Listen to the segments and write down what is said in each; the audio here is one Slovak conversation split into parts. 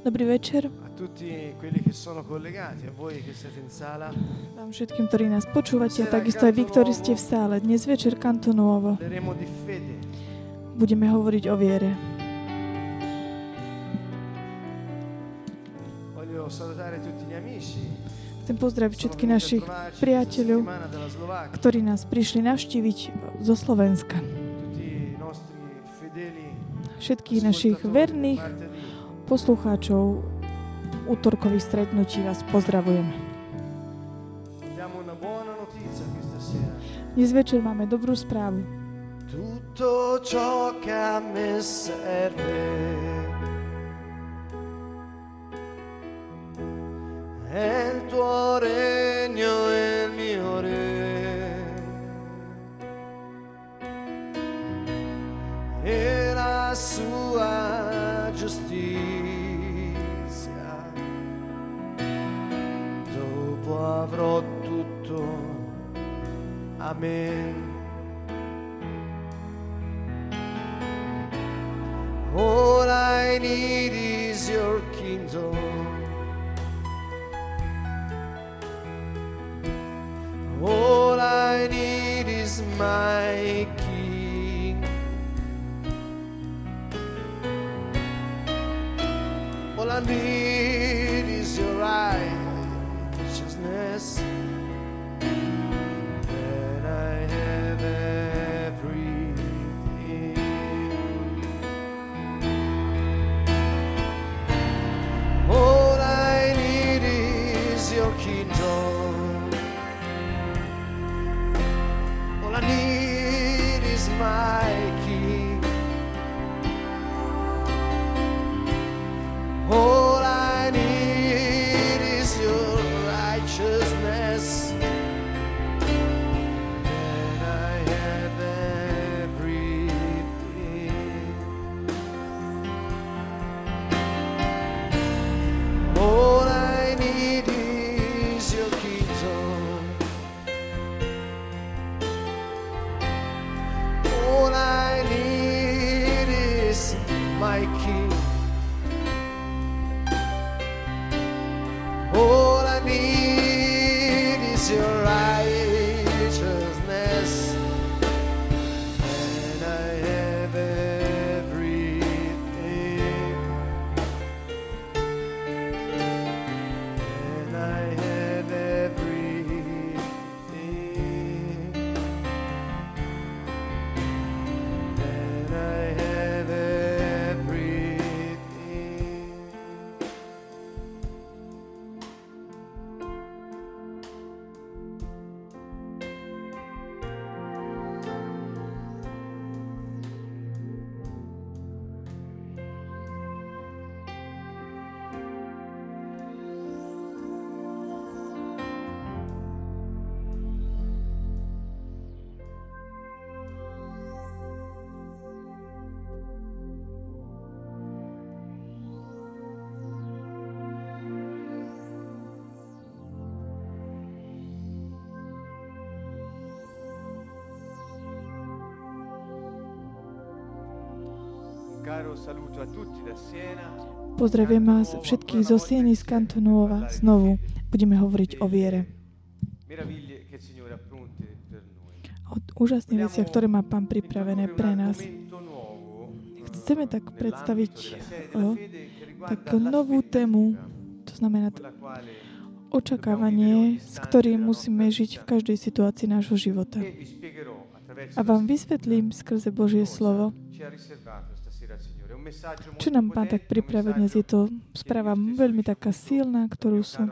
Dobrý večer vám všetkým, ktorí nás počúvate, a takisto aj vy, ktorí ste v sále. Dnes večer Canto Nuovo budeme hovoriť o viere. Chcem pozdraviť všetkých našich priateľov, ktorí nás prišli navštíviť zo Slovenska. Všetkých našich verných poslucháčov útorkových stretnutí vás pozdravujem. Dnes večer máme dobrú správu. Tutto ciò che a me serve è il tuo regno e il mio re e la sua giustizia. Avrò tutto, amen. All I need is your kingdom. All I need is my king. All I need is your eyes. Then I have everything. All I need is your kingdom. All I need is my king. All I need is your righteousness. Pozdravujem vás všetkých zo Sieny z Canto Nuovo. Znovu budeme hovoriť o viere. O úžasných veciach, ktoré má Pán pripravené pre nás. Chceme tak predstaviť tak novú tému, to znamená očakávanie, s ktorým musíme žiť v každej situácii nášho života. A vám vysvetlím skrze Božie slovo, čo nám Pán tak pripravil dnes. Je to správa veľmi taká silná, ktorú som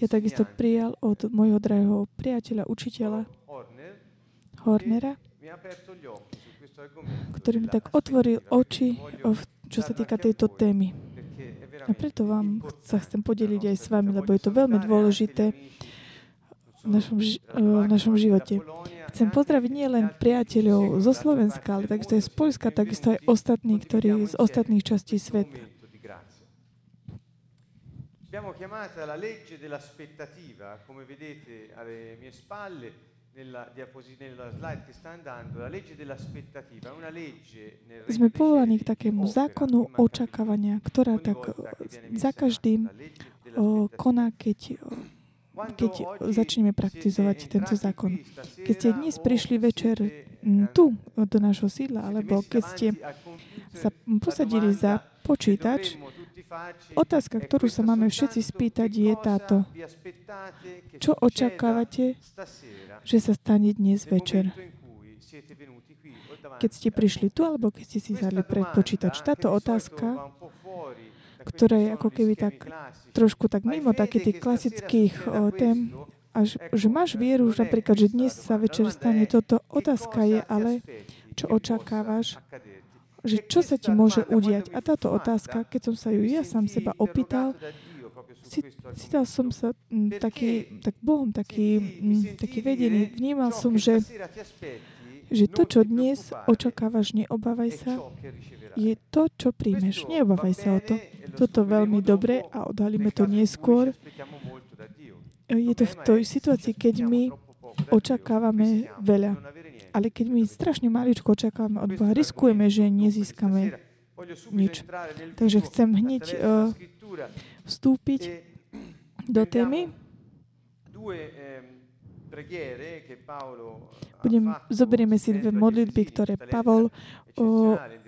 ja takisto prijal od môjho drahého priateľa, učiteľa Hornera, ktorý mi tak otvoril oči, čo sa týka tejto témy. A preto vám sa chcem podeliť aj s vami, lebo je to veľmi dôležité v našom živote. Chcem pozdraviť nie len priateľov zo Slovenska, ale takisto aj z Poľska, takisto aj ostatní, ktorí z ostatných častí sveta. Sme povolaní k takému zákonu očakávania, ktorá tak za každým koná, keď začneme praktizovať tento zákon. Keď ste dnes prišli večer tu, do nášho sídla, alebo keď ste sa posadili za počítač, otázka, ktorú sa máme všetci spýtať, je táto. Čo očakávate, že sa stane dnes večer? Keď ste prišli tu, alebo keď ste si sadli pred počítač. Táto otázka, ktorá je ako keby tak trošku tak mimo takých tých klasických tém, až, že máš vieru, že napríklad, že dnes sa večer stane toto. Otázka je ale, čo očakávaš, že čo sa ti môže udiať. A táto otázka, keď som sa ju ja sám seba opýtal, cítal som sa taký Bohom vedený. Vnímal som, že to, čo dnes očakávaš, neobávaj sa, je to, čo príjmeš. Neobávaj sa o to. Toto veľmi dobre a odhalíme to neskôr. Je to v tej situácii, keď my očakávame veľa. Ale keď my strašne maličko očakávame od Boha, riskujeme, že nezískame nič. Takže chcem hneď vstúpiť do témy. Zoberieme si dve modlitby, ktoré Pavol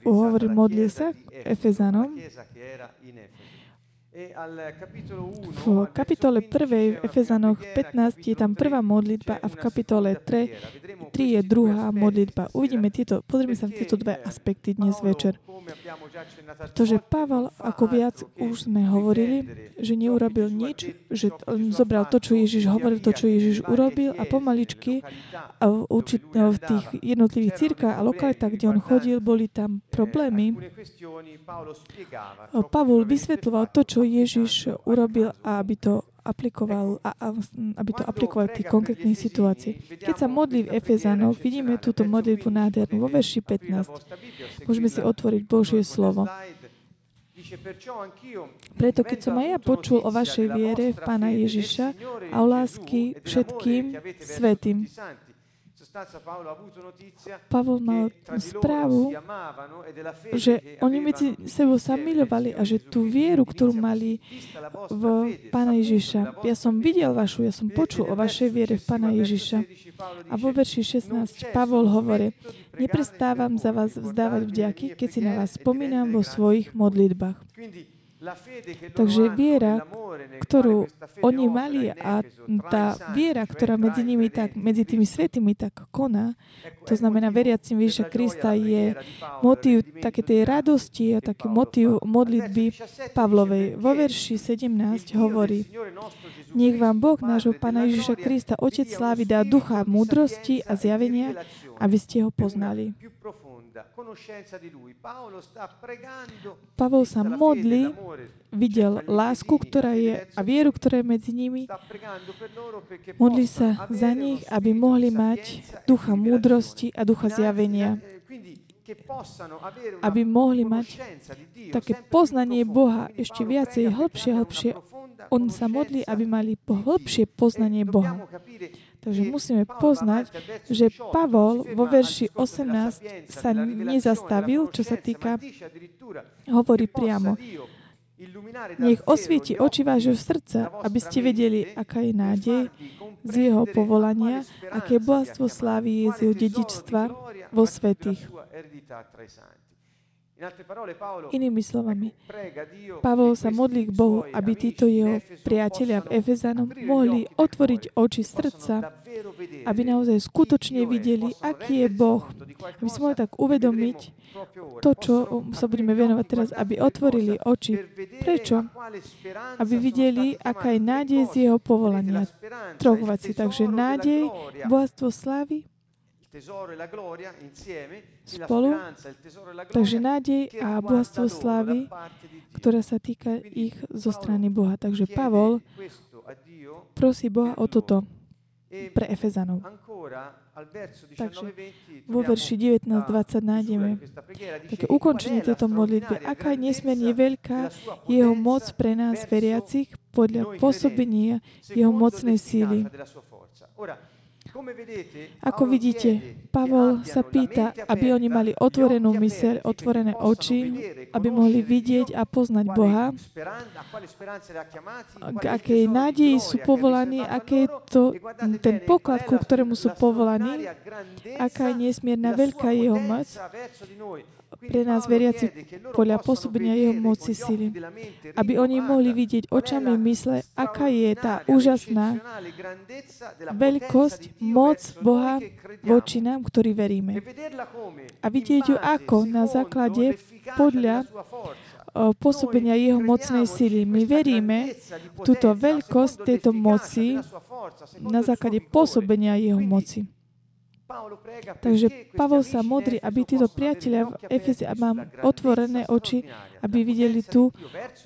hovoril, modlil sa Efezanom. V kapitole 1 v Efezanoch 15 je tam prvá modlitba a v kapitole 3 je druhá modlitba. Pozrieme sa na tieto dve aspekty dnes večer. Pretože Pavel, ako viac už sme hovorili, že neurobil nič, že zobral to, čo Ježiš hovoril, to, čo Ježiš urobil a pomaličky v tých jednotlivých cirkách a lokalitách, kde on chodil, boli tam problémy. Pavol vysvetľoval to, čo Ježiš urobil a aby to aplikoval v tých konkrétnej situácii. Keď sa modlí v Efezanoch, vidíme túto modlitbu nádhernú vo verši 15. Môžeme si otvoriť Božie slovo. Preto, keď som aj ja počul o vašej viere v Pána Ježiša a o lásky všetkým svätým. Pavol mal správu, že oni medzi sebou sa milovali a že tú vieru, ktorú mali v Pána Ježiša. Ja som počul o vašej viere v Pána Ježiša. A vo verši 16 Pavol hovorí, neprestávam za vás vzdávať vďaky, keď si na vás spomínam vo svojich modlitbách. Takže viera, ktorú oni mali a tá viera, ktorá medzi tými svätými tak koná, to znamená veriacim Ježiša Krista, je motív také tej radosti a taký motív modlitby Pavlovej. Vo verši 17 hovorí, nech vám Boh nášho Pána Ježiša Krista, Otec slávy, dá ducha múdrosti a zjavenia, aby ste ho poznali. Pavol sa modlí, videl lásku, ktorá je a vieru, ktorá je medzi nimi. Modlí sa za nich, aby mohli mať ducha múdrosti a ducha zjavenia. Aby mohli mať také poznanie Boha ešte viacej, hlbšie. On sa modlí, aby mali hlbšie poznanie Boha. Takže musíme poznať, že Pavol vo verši 18 sa nezastavil, čo sa týka, hovorí priamo. Nech osvieti oči vášho srdca, aby ste vedeli, aká je nádej z jeho povolania, aké bohatstvo slávy je z jeho dedičstva vo svätých. Inými slovami, Pavol sa modlí k Bohu, aby títo jeho priatelia v Efezanom mohli otvoriť oči srdca, aby naozaj skutočne videli, aký je Boh. Aby si mohli tak uvedomiť to, čo sa budeme venovať teraz, aby otvorili oči. Prečo? Aby videli, aká je nádej z jeho povolania. Trohovať si. Takže nádej, bohatstvo slávy, spolu, takže nádej a bohatstvo slávy, ktorá sa týka ich zo strany Boha. Takže Pavol prosí Boha o toto pre Efezanov. Takže vo verši 19-20 nájdeme také ukončenie tejto modlitby. Aká je nesmierne veľká jeho moc pre nás veriacich podľa pôsobenia jeho mocnej síly. Ako vidíte, Pavol sa pýta, aby oni mali otvorenú myseľ, otvorené oči, aby mohli vidieť a poznať Boha, k akej nádeji sú povolaní, aký je to ten poklad, ku ktorému sú povolaní, aká je nesmierna veľká jeho moc, pre nás veriaci podľa pôsobenia jeho moci sily, aby oni mohli vidieť očami mysle, aká je tá úžasná veľkosť, moc Boha voči nám, ktorý veríme. A vidieť ju ako? Na základe podľa pôsobenia jeho mocnej sily. My veríme túto veľkosť tejto moci na základe pôsobenia jeho moci. Takže Pavol sa modlí, aby títo priatelia v Efeze mali otvorené oči, aby videli tú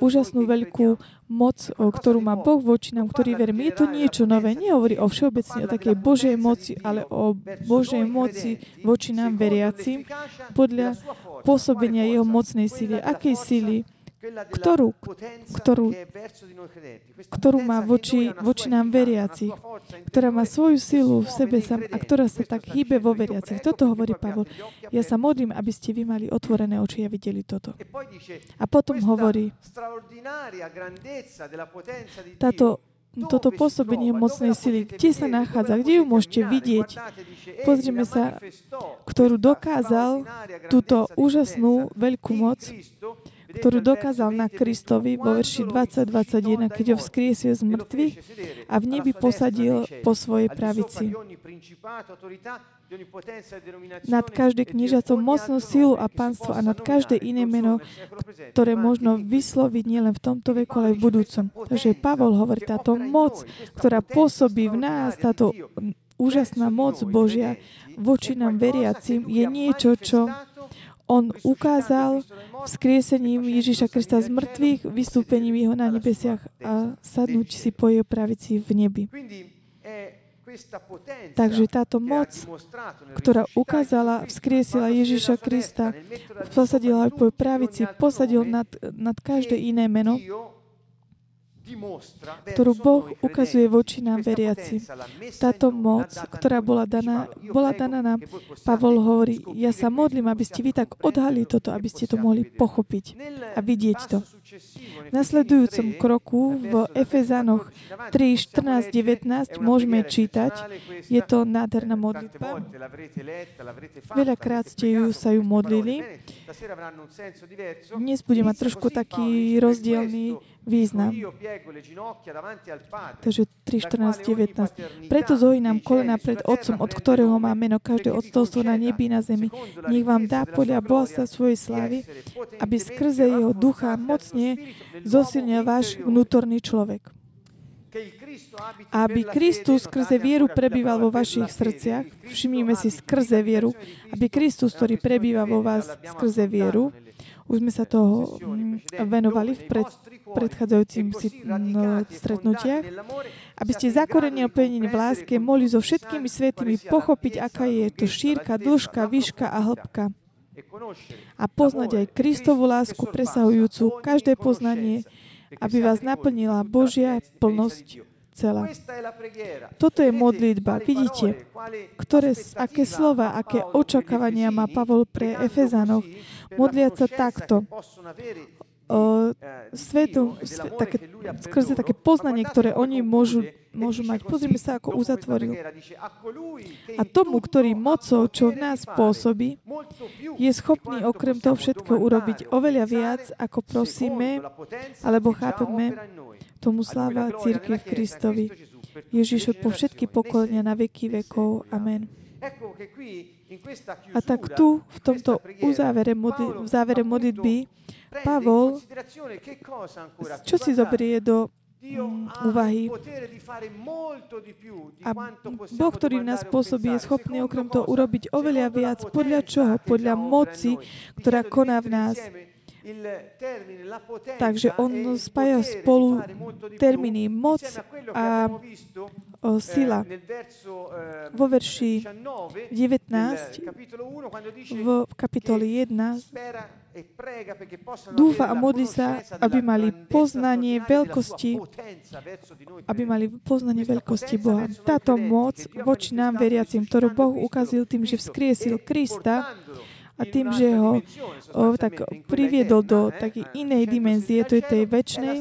úžasnú veľkú moc, ktorú má Boh voči nám, ktorý veríme. Je to niečo nové. Nehovorí o všeobecne o takej Božej moci, ale o Božej moci voči nám veriacim podľa pôsobenia jeho mocnej síly. Akej síly? Ktorú má voči nám veriacich, ktorá má svoju silu v sebe sam a ktorá sa tak hýbe vo veriacich. Toto hovorí Pavol. Ja sa modlím, aby ste vy mali otvorené oči a videli toto. A potom hovorí, toto pôsobenie mocnej sily, kde sa nachádza, kde ju môžete vidieť. Pozrime sa, ktorú dokázal túto úžasnú veľkú moc, ktorú dokázal na Kristovi vo verši 20-21, keď ho vzkriesil z mŕtvych a v nebi posadil po svojej pravici nad každé knížaco mocnú sílu a panstvo a nad každé iné meno, ktoré možno vysloviť nielen v tomto veku, ale aj v budúcom. Takže Pavol hovorí, táto moc, ktorá pôsobí v nás, táto úžasná moc Božia voči nám veriacim, je niečo, čo on ukázal vzkriesením Ježiša Krista z mŕtvych, vystúpením jeho na nebesiach a sadnúť si po jeho pravici v nebi. Takže táto moc, ktorá ukázala, vzkriesila Ježiša Krista, posadila po jeho pravici, posadil nad každé iné meno, ktorú Boh ukazuje voči nám veriaci. Táto moc, ktorá bola daná nám, Pavol hovorí, ja sa modlím, aby ste vy tak odhalili toto, aby ste to mohli pochopiť a vidieť to. V nasledujúcom kroku v Efezanoch 3.14.19 môžeme čítať, je to nádherná modlitba. Veľakrát ste sa ju modlili. Dnes bude mať trošku taký rozdielný význam. Takže 3.14.19. Preto zohýnam kolená pred Otcom, od ktorého má meno každé odstovstvo na nebi na zemi. Nech vám dá podľa bohatstva svojej slávy, aby skrze jeho ducha mocne zosilnil váš vnútorný človek. Aby Kristus skrze vieru prebýval vo vašich srdciach, všimnime si skrze vieru, aby Kristus, ktorý prebýva vo vás skrze vieru, už sme sa toho venovali v predchádzajúcim stretnutiach, aby ste zakorenili opevnení v láske, mohli so všetkými svätými pochopiť, aká je to šírka, dĺžka, výška a hĺbka. A poznať aj Kristovu lásku, presahujúcu každé poznanie, aby vás naplnila Božia plnosť celá. Toto je modlitba. Vidíte, aké slova, aké očakávania má Pavol pre Efezanov. Modliať sa takto. Skrze také poznanie, ktoré oni môžu mať. Pozrime sa, ako uzatvoril. A tomu, ktorý mocou, čo v nás pôsobí, je schopný okrem toho všetko urobiť oveľa viac, ako prosíme, alebo chápeme, tomu sláva cirkev Kristovi. Ježiš po všetky pokolenia na veky vekov. Amen. A tak tu, v tomto závere modlitby, Pavol, čo si zoberie do úvahy? A Boh, ktorý v nás pôsobí, je schopný okrem toho urobiť oveľa viac. Podľa čoho? Podľa moci, ktorá koná v nás. Takže on spája spolu termíny moc a sila. Vo verši 19 v kapitoli 1 dúfa a modlí sa, aby mali poznanie veľkosti, Boha. Táto moc voči nám veriacim, ktorú Boh ukazil tým, že vzkriesil Krista, a tým, že ho tak priviedol do takej inej dimenzie, to je tej večnej,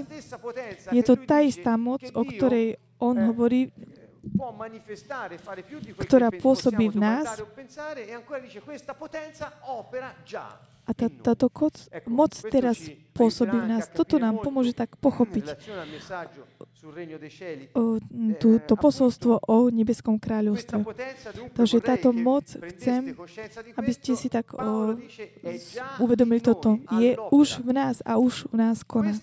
je to tá istá moc, o ktorej on hovorí, ktorá pôsobí v nás. A táto moc teraz pôsobí v nás. Toto nám pomôže tak pochopiť to posolstvo o nebeskom kráľovstve. Takže táto moc, chcem, aby ste si tak uvedomili toto. Je už v nás a už v nás koná.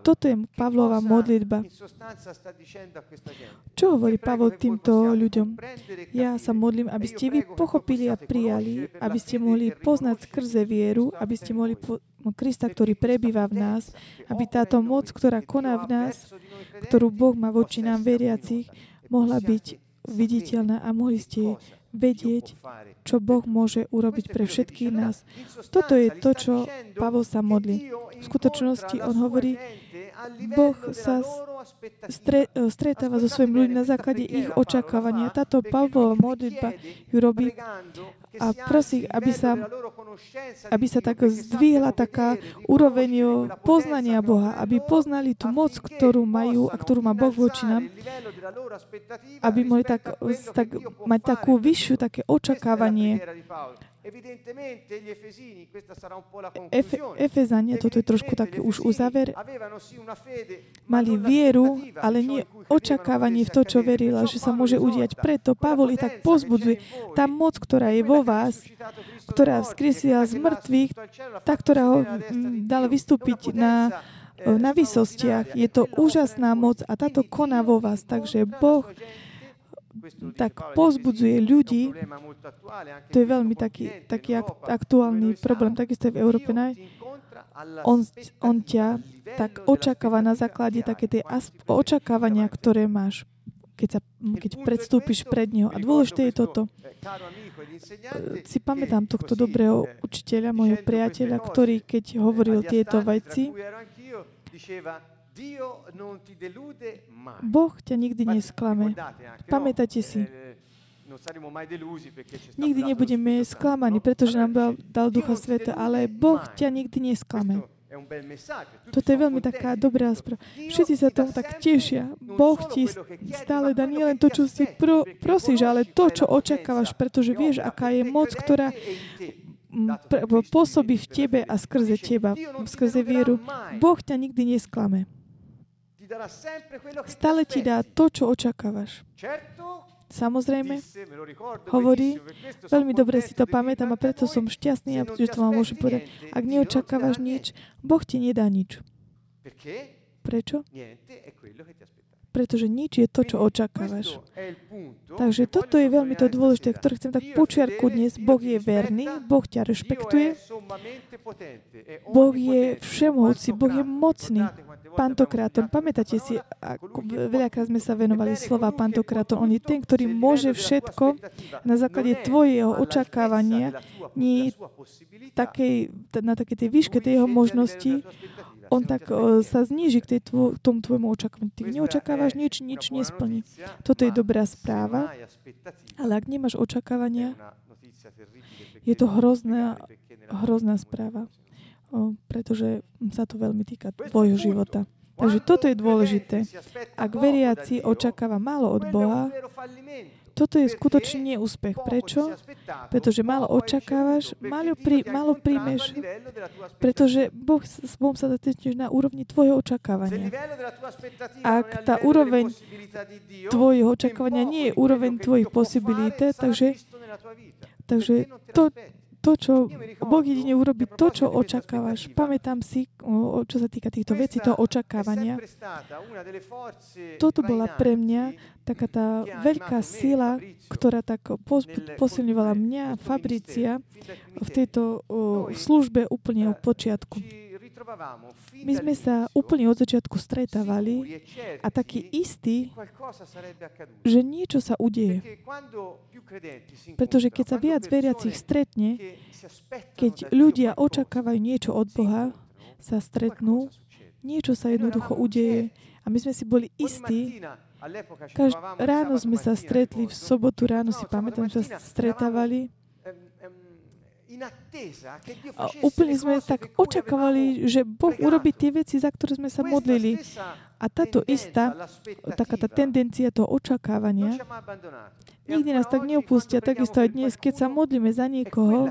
Toto je Pavlova modlitba. Čo hovorí Pavol týmto ľuďom? Ja sa modlím, aby ste vy pochopili a prijali, aby ste mohli poznať skrze vieru, aby ste mohli Krista, ktorý prebýva v nás, aby táto moc, ktorá koná v nás, ktorú Boh má voči nám veriacich, mohla byť viditeľná a mohli ste vedieť, čo Boh môže urobiť pre všetkých nás. Toto je to, čo Pavol sa modlí. V skutočnosti on hovorí, Boh sa stretáva so svojimi ľuďmi na základe ich očakávania. Táto Pavlova modlitba ju robí a prosí, aby sa tak zdvihla taká úroveň poznania Boha, aby poznali tú moc, ktorú majú a ktorú má Boh voči nám, aby mohli tak mať takú vyššiu, také očakávanie. Efezania, toto je trošku také už uzáver, mali vieru, ale nie očakávanie v to, čo verila, že sa môže udiať. Preto Pavol ich tak pozbudzuje. Tá moc, ktorá je vo vás, ktorá vzkriesila z mŕtvych, tá, ktorá ho dala vystúpiť na výsostiach, je to úžasná moc a táto koná vo vás. Takže Boh tak povzbudzuje ľudí, to je veľmi taký aktuálny problém, takisto je v Európe. On ťa tak očakáva na základe také tie očakávania, ktoré máš, keď predstúpiš pred neho. A dôležité je toto. Si pamätám tohto dobrého učiteľa, môjho priateľa, ktorý, keď hovoril tieto veci, Boh ťa nikdy nesklame. Pamätajte si. Nikdy nebudeme sklamaní, pretože nám dal Ducha Sveta, ale Boh ťa nikdy nesklame. Toto je veľmi taká dobrá správa. Všetci sa tomu tak tešia. Boh ti stále dá nie len to, čo si prosíš, ale to, čo očakávaš, pretože vieš, aká je moc, ktorá pôsobí v tebe a skrze teba, skrze vieru. Boh ťa nikdy nesklame. Stále ti dá to, čo očakávaš. Samozrejme, hovorí, veľmi dobre si to pamätám a preto som šťastný, že to vám môžem povedať. Ak neočakávaš nič, Boh ti nedá nič. Prečo? Pretože nič je to, čo očakávaš. Takže toto je veľmi to dôležité, ktoré chcem tak počiarku dnes. Boh je verný, Boh ťa rešpektuje, Boh je všemohúci, Boh je mocný. Pantokrator, pamätáte si, ako veľakrát sme sa venovali slova Pantokrator, on je ten, ktorý môže všetko na základe tvojho očakávania, nie takej, na takej tej výške tej jeho možnosti, on tak sa zníži k tomu tvojmu očakávaniu. Ty neočakávaš nič, nič nesplní. Toto je dobrá správa, ale ak nemáš očakávania, je to hrozná správa. Pretože sa to veľmi týka tvojho života. Takže toto je dôležité. Ak veriaci očakáva málo od Boha, toto je skutočný neúspech. Prečo? Pretože málo očakávaš, málo príjmeš. Pretože Boh sa dotkne na úrovni tvojho očakávania. Ak tá úroveň tvojho očakávania nie je úroveň tvojich posibilít, takže to to, čo Boh jedine urobí, to, čo očakávaš. Pamätám si, čo sa týka týchto vecí, toho očakávania. Toto bola pre mňa taká tá veľká sila, ktorá tak posilňovala mňa, Fabricia, v tejto službe úplne od počiatku. My sme sa úplne od začiatku stretávali a taký istý, že niečo sa udeje. Pretože keď sa viac veriacich stretne, keď ľudia očakávajú niečo od Boha, sa stretnú, niečo sa jednoducho udeje. A my sme si boli istí. Ráno sme sa stretli, v sobotu ráno si pamätám, že sa stretávali. A úplne sme tak očakávali, že Boh urobí tie veci, za ktoré sme sa modlili. A táto istá, taká tá tendencia toho očakávania, nikdy nás tak neopustia, takisto aj dnes, keď sa modlíme za niekoho,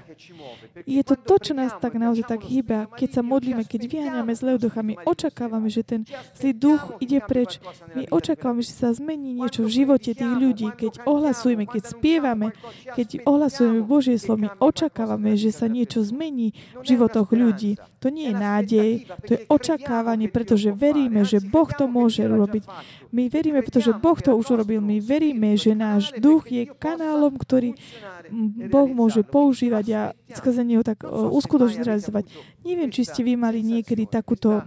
je to to, čo nás tak naozaj tak hýba. Keď sa modlíme, keď vyháňame zlého ducha, my očakávame, že ten zlý duch ide preč. My očakávame, že sa zmení niečo v živote tých ľudí. Keď ohlasujeme, keď spievame, keď ohlasujeme Božie slovo, my očakávame, že sa niečo zmení v životoch ľudí. To nie je nádej, to je očakávanie, pretože veríme, že Boh to môže urobiť. My veríme, pretože Boh to už urobil. My veríme, že náš duch je kanálom, ktorý Boh môže používať a skrze neho tak uskutočne realizovať. Neviem, či ste vy mali niekedy takéto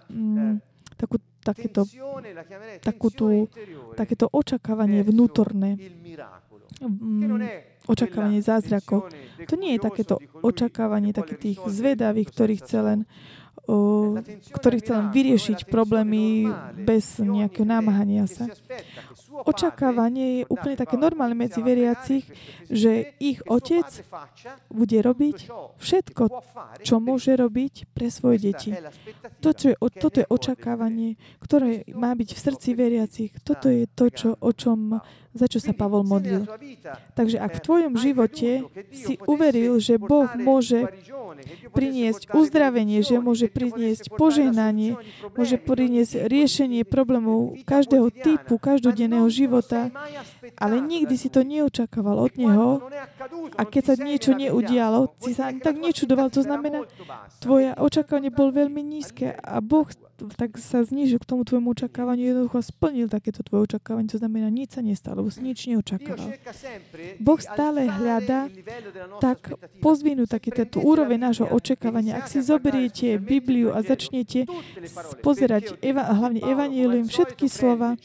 očakávanie vnútorné. Očakávanie zázrakov. To nie je takéto očakávanie takých tých zvedavých, ktorý chce len vyriešiť problémy bez nejakého námahania sa. Očakávanie je úplne také normálne medzi veriacich, že ich otec bude robiť všetko, čo môže robiť pre svoje deti. Toto je očakávanie, ktoré má byť v srdci veriacich. Toto je to, za čo sa Pavol modlil. Takže ak v tvojom živote si uveril, že Boh môže priniesť uzdravenie, že môže priniesť požehnanie, môže priniesť riešenie problémov každého typu, každodenného života, ale nikdy si to neočakával od Neho a keď sa niečo neudialo, si sa tak nečudoval, to znamená, tvoje očakávanie bolo veľmi nízke a Boh tak sa znížil k tomu tvojemu očakávaniu, jednoducho splnil takéto tvoje očakávanie, to znamená, nič sa nestalo, nič neočakával. Boh stále hľadá tak pozvinú takýto úroveň nášho očakávania. Ak si zoberiete Bibliu a začnete pozerať hlavne evanjelium, všetky slova,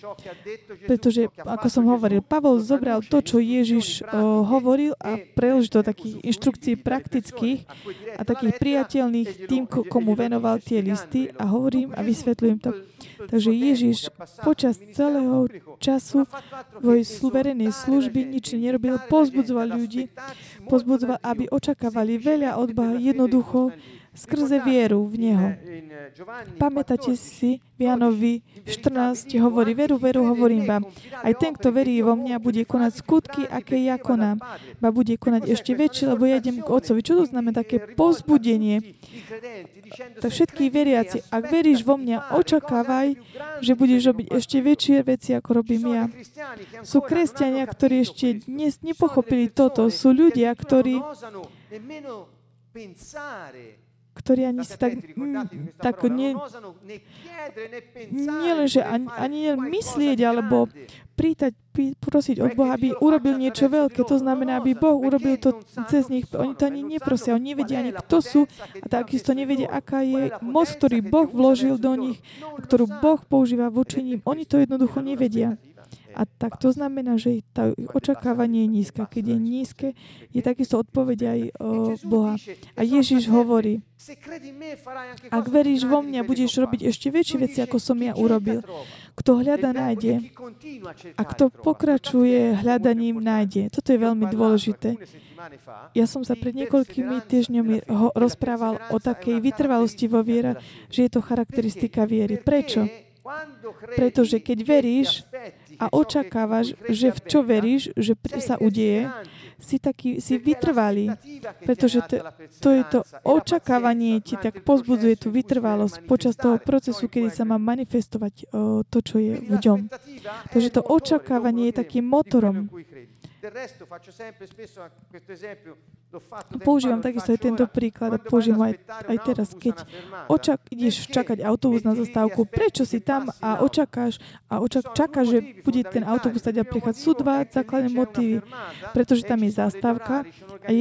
pretože, ako som hovoril, Pavol zobral to, čo Ježiš hovoril a preložil do takých inštrukcií praktických a takých priateľných tým, komu venoval tie listy a hovorím a vysvetľujem to. Takže Ježiš počas celého času svojej suverénnej služby nič nerobil, pozbudzoval ľudí, pozbudzoval, aby očakávali veľa od Boha jednoducho skrze vieru v Neho. Pamätáte si, v Jánovi 14 hovorí, veru, veru, hovorím vám, aj ten, kto verí vo mňa, bude konať skutky, aké ja konám, ba bude konať ešte väčšie, lebo ja idem k Otcovi. Čo to znamená také povzbudenie? Tak všetkí veriaci, ak veríš vo mňa, očakávaj, že budeš robiť ešte väčšie veci, ako robím ja. Sú kresťania, ktorí ešte dnes nepochopili toto. Sú ľudia, ktorí ani si tak nielenže ani myslieť, alebo prosiť od Boha, aby urobil niečo veľké. To znamená, aby Boh urobil to cez nich. Oni to ani neprosia. Oni nevedia ani, kto sú. A takisto nevedia, aká je moc, ktorý Boh vložil do nich, ktorú Boh používa voči nim. Oni to jednoducho nevedia. A tak to znamená, že to očakávanie je nízke. Keď je nízke, je takisto odpoveď aj Boha. A Ježiš hovorí, ak veríš vo mňa, budeš robiť ešte väčšie veci, ako som ja urobil. Kto hľada, nájde. A kto pokračuje hľadaním, nájde. Toto je veľmi dôležité. Ja som sa pred niekoľkými týždňami rozprával o takej vytrvalosti vo viere, že je to charakteristika viery. Prečo? Pretože keď veríš a očakávaš, že v čo veríš, že sa udeje, si vytrvalý. Pretože to je to očakávanie, ti tak pozbudzuje tú vytrvalosť počas toho procesu, kedy sa má manifestovať to, čo je v ňom. Takže to očakávanie je takým motorom, Používam takisto aj tento príklad a používam aj teraz, keď ideš čakať autobus na zastávku, prečo si tam a čakáš, že bude ten autobus stať a prichať. Sú dva základné motívy, pretože tam je zastávka a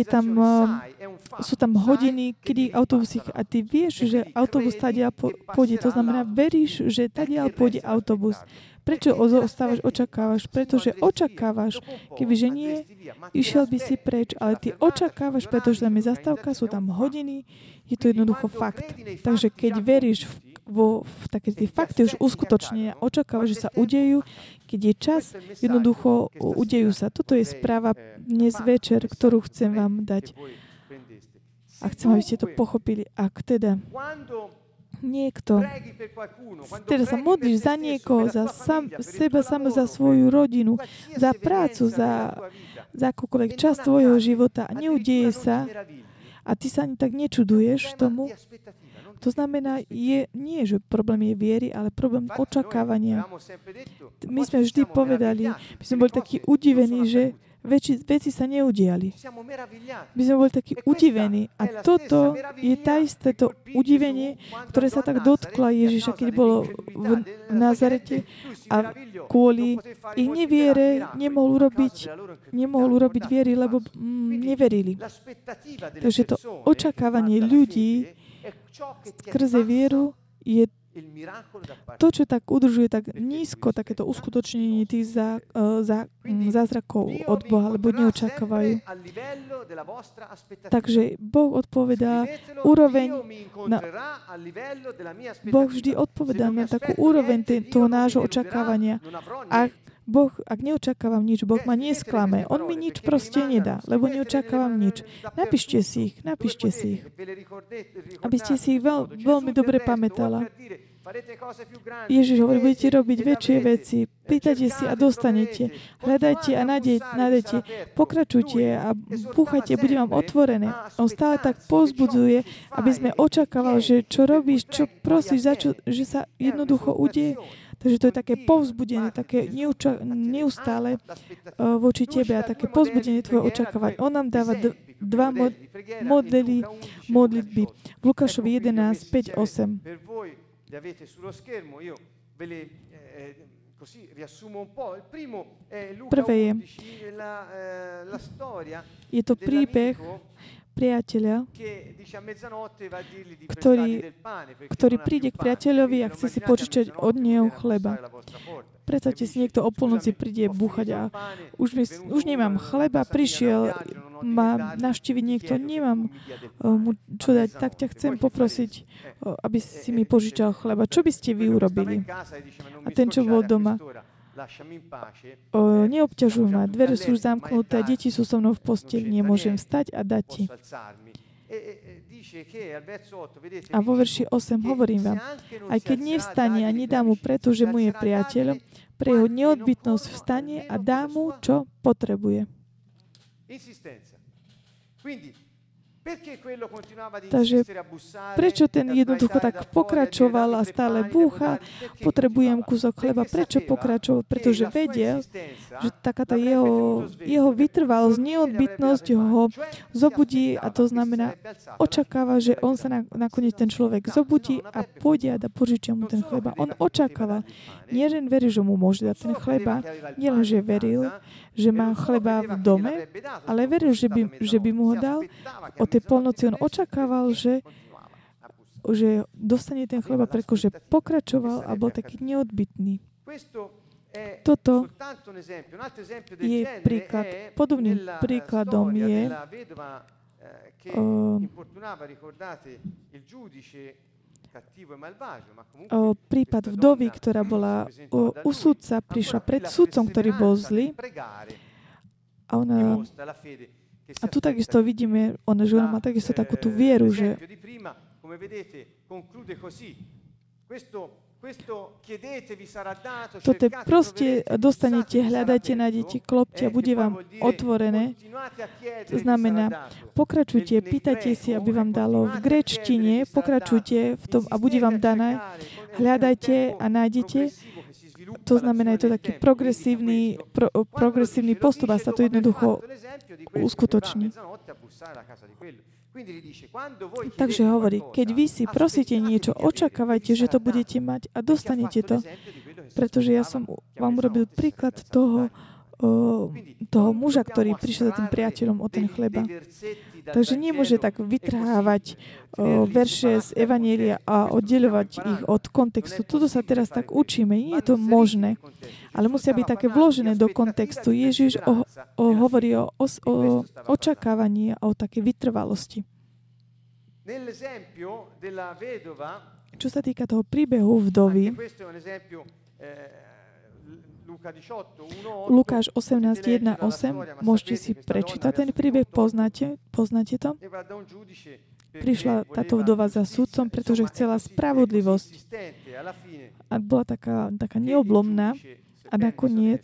sú tam hodiny, kedy autobusy a ty vieš, že autobus stať a pôjde. To znamená, veríš, že tadiaľ pôjde autobus. Prečo zostávaš, očakávaš? Pretože očakávaš. Kebyže nie, išiel by si preč, ale ty očakávaš, pretože tam je zastávka, sú tam hodiny, je to jednoducho fakt. Takže keď veríš v také tie fakty už uskutočnenia, očakávaš, že sa udejú, keď je čas, jednoducho udejú sa. Toto je správa dnes večer, ktorú chcem vám dať. A chcem, aby ste to pochopili. Ak teda teraz sa modlíš za niekoho, za seba, sama za svoju rodinu, za prácu, za akúkoľvek časť tvojho života a neudeje sa a ty sa ani tak nečuduješ tomu, to znamená, nie, že problém je viery, ale problém očakávania. My sme vždy povedali, my sme boli takí udivení, že veci sa neudiali. My sme boli takí udivení. A toto je to udivenie, ktoré sa tak dotkla Ježiša, keď bolo v Nazarete a kvôli ich neviere nemohol urobiť viery, lebo neverili. Takže to očakávanie ľudí skrze vieru je to, čo tak udržuje tak nízko takéto uskutočnenie tých zázrakov od Boha, lebo neočakávajú. Takže Boh odpovedá Boh vždy odpovedá na takú úroveň toho nášho očakávania. Ak neočakávam nič, Boh ma nesklame. On mi nič proste nedá, lebo neočakávam nič. Napíšte si ich. Aby ste si ich veľmi dobre pamätala. Ježiš hovorí, budete robiť väčšie veci. Pýtajte si a dostanete. Hľadajte a nájdete. Pokračujte a búchajte, bude vám otvorené. On stále tak povzbudzuje, aby sme očakávali, že čo robíš, čo prosíš, že sa jednoducho udeje. Takže to je také povzbudenie, také neustále voči tebe a také povzbudenie tvojho očakávania. On nám dáva dva modely modlitby. V Lukášovi 11, 5, 8. Prvé je to príbeh priateľa, ktorý príde k priateľovi a chce si požičať od neho chleba. Predstavte si, niekto o polnoci príde búchať a už nemám chleba, prišiel, má navštíviť niekto, nemám mu čo dať, tak ťa chcem poprosiť, aby si mi požičal chleba. Čo by ste vy urobili? A ten, čo bol doma, neobťažuj ma, dvere sú zamknuté, deti sú so mnou v posteli, nemôžem vstať a dať ti. A vo verši 8 hovorím vám, aj keď nevstane a nedá mu, pretože mu je priateľ, pre jeho neodbytnosť vstane a dá mu, čo potrebuje. Takže prečo ten jednoducho tak pokračoval a stále búcha, potrebujem kúsok chleba, prečo pokračoval? Pretože vedel, že taká tá jeho vytrvalosť, neodbytnosť ho zobudí a to znamená, očakáva, že on sa nakoniec ten človek zobudí a pôjde a požičia mu ten chleba. On očakával, nielen veril, že mu môže dať ten chleba, nielen, že veril, že má chleba v dome, ale veril, že by mu ho dal. Od tej polnoci on očakával, že dostane ten chleba, pretože pokračoval a bol taký neodbytný. Toto je príklad. Podobným príkladom je prípad vdovy, ktorá bola u sudca, prišla pred sudcom, ktorý bol zlý a ona a tu takisto vidíme, že ona má takisto takú tú vieru, že toto proste dostanete, hľadajte, nájdete, klopte a bude vám otvorené. To znamená, pokračujte, pýtajte si, aby vám dalo v gréčtine, pokračujte v tom a bude vám dané. hľadajte a nájdete. To znamená, je to taký progresívny postup a sa to jednoducho uskutoční. Takže hovorí, keď vy si prosíte niečo, očakávajte, že to budete mať a dostanete to. Pretože ja som vám urobil príklad toho muža, ktorý prišiel za tým priateľom o ten chleba. Takže nemôže tak vytrhávať verše z Evanielia a oddeľovať ich od kontextu. Toto sa teraz tak učíme. Nie je to možné. Ale musia byť také vložené do kontextu. Ježiš hovorí o očakávaní a o takej vytrvalosti. Čo sa týka toho príbehu vdovy, Lukáš 18.1.8, môžete si prečítať ten príbeh, poznáte to? Prišla táto vdova za sudcom, pretože chcela spravodlivosť. A bola taká neoblomná a nakoniec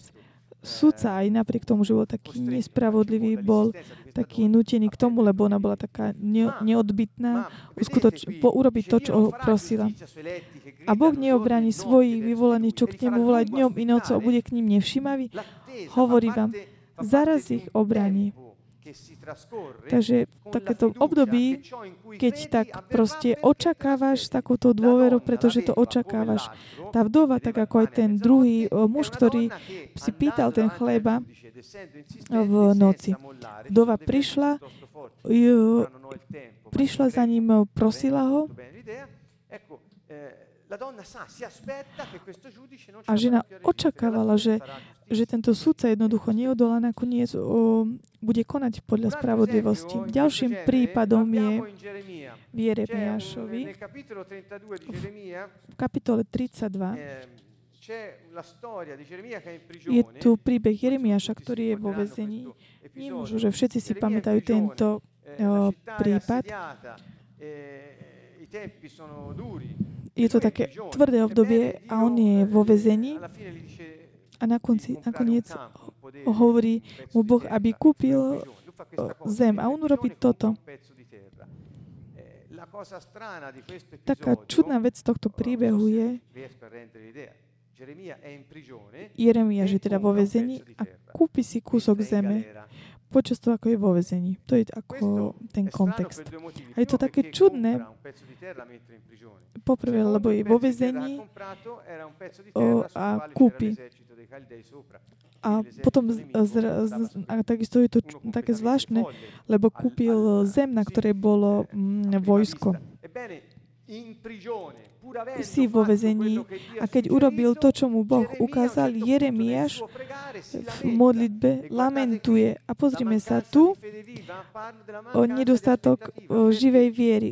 sudca, aj napriek tomu, že bol taký nespravodlivý, bol taký nutený k tomu, lebo ona bola taká neodbytná, urobiť to, čo prosila. A Boh neobráni svojich vyvolených, čo k nemu volá dňom i nocou, bude k ním nevšímavý. Hovorí vám, zaraz ich obráni. Takže v takéto období, keď tak proste očakávaš takúto dôveru, pretože to očakávaš. Tá vdova, tak ako aj ten druhý muž, ktorý si pýtal ten chleba v noci. Vdova prišla za ním, prosila ho. A žena očakávala, že tento sudca jednoducho neodolá, nakoniec bude konať podľa spravodlivosti. Ďalším prípadom je v Jeremiášovi. V kapitole 32 je tu príbeh Jeremiáša, ktorý je vo väzení. Nemôžu, že všetci si pamätajú tento prípad. Je to také tvrdé obdobie a on je vo väzení a nakoniec hovorí mu Boh, aby kúpil zem a on urobí toto. Taká čudná vec z tohto príbehu je, Jeremiáš je teda vo väzení a kúpi si kúsok zeme počas toho, ako je vo väzení. To je ako ten kontext. A je to také čudné, poprvé, lebo je vo väzení a kúpi. A potom a takisto je to také zvláštne, lebo kúpil zem, na ktorej bolo vojsko. Si vo väzení a keď urobil to, čo mu Boh ukázal, Jeremiáš v modlitbe lamentuje. A pozrime sa tu o nedostatok živej viery,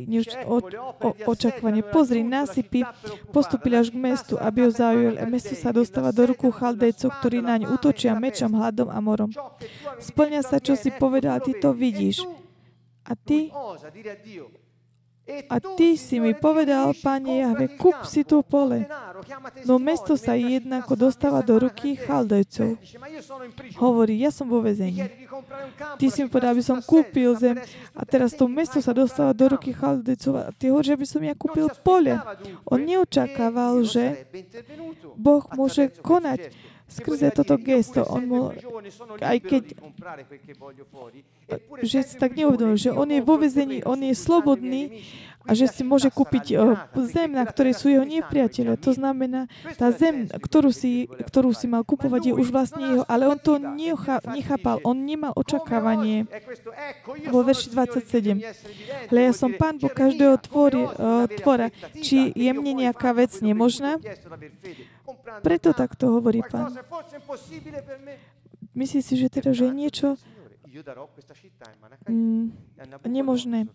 očakávanie. Pozri, násypy postúpili až k mestu, aby ho zaujali a mesto sa dostáva do ruku Chaldejcov, ktorí naň útočia mečom, hladom a morom. Splňa sa, čo si povedal, ty to vidíš. A ty si mi povedal, Pane Jahve, kúp si tu pole. No mesto sa jednako dostáva do ruky Chaldejcov. Hovorí, ja som vo väzení. Ty si mi povedal, aby som kúpil zem. A teraz to mesto sa dostáva do ruky Chaldejcov. A ty hovoríš, aby som ja kúpil pole. On neočakával, že Boh môže konať skrze toto gesto. On mohol, aj keď že si tak neuvedomil, že on je vo väzení, on je slobodný a že si môže kúpiť zem, na ktorej sú jeho nepriatelia. To znamená, tá zem, ktorú si mal kupovať, je už vlastne jeho, ale on to nechápal. On nemal očakávanie. Vo verši 27. Hľa, ja som Pán Boh každého tvora. Či je mne nejaká vec nemožná? Preto takto hovorí Pán. Myslíš si, že teda, že je niečo nemožné.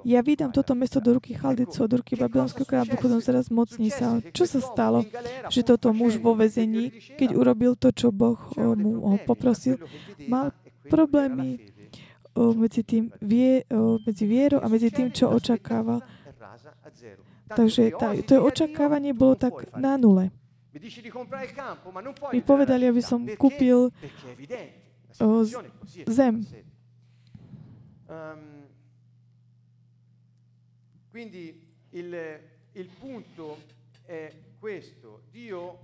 Ja vydám toto mesto do ruky Chaldejcov, do ruky Babylonského kráľa, zaraz mocní sa. Čo sa stalo, že toto muž vo väzení, keď urobil to, čo Boh mu ho poprosil, mal problémy medzi vierou a medzi tým, čo očakával. Takže to je očakávanie bolo tak na nule. Mi povedali, aby som kúpil zem. Quindi il punto è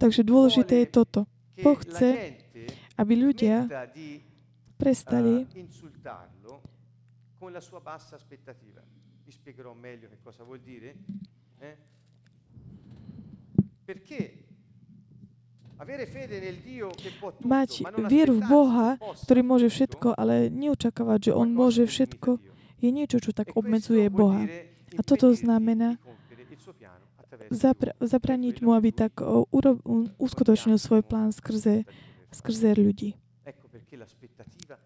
Takže dôležité je toto. Boh chce, aby ľudia prestali mať vieru v Boha, ktorý môže všetko, ale neočakávať, že On môže všetko, je niečo, čo tak obmedzuje Boha. A toto znamená zabraniť mu, aby tak uskutočnil svoj plán skrze ľudí.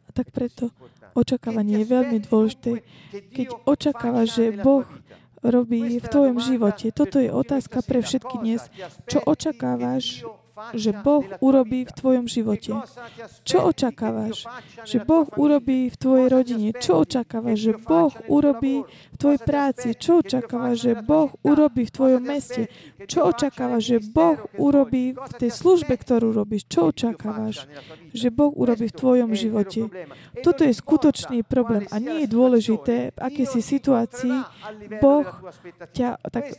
A tak preto očakávanie je veľmi dôležité. Keď očakávaš, že Boh robí v tvojom živote, toto je otázka pre všetky dnes. Čo očakávaš, že Boh urobí v tvojom živote? Čo očakávaš, že Boh urobí v tvojej rodine? Čo očakávaš, že Boh urobí v tvojej práci? Čo očakávaš, že Boh urobí v tvojom meste? Čo očakávaš, že Boh urobí v tej službe, ktorú robíš? Čo očakávaš, že Boh urobí v tvojom živote? Toto je skutočný problém a nie je dôležité, v akej si situácii Boh ťa tak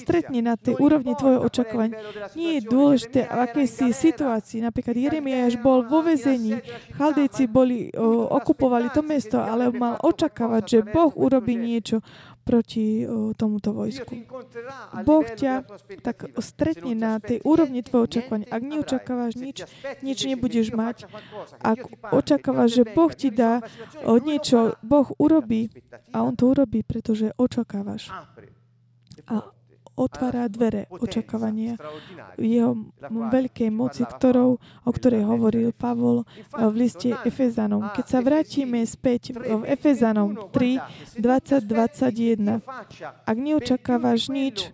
stretne na tej úrovni tvojho očakávania. Nie je dôležité, v akejsi situácii. Napríklad Jeremiáš bol vo väzení, Chaldejci okupovali to mesto, ale mal očakávať, že Boh urobí niečo proti tomuto vojsku. Boh ťa tak stretne na tej úrovni tvojho očakávania. Ak neočakávaš nič, nič nebudeš mať. Ak očakávaš, že Boh ti dá niečo, Boh urobí a On to urobí, pretože očakávaš. A otvára dvere očakávania jeho veľkej moci, o ktorej hovoril Pavol v liste Efezanom. Keď sa vrátime späť v Efezanom 3, 20-21, ak neočakávaš nič,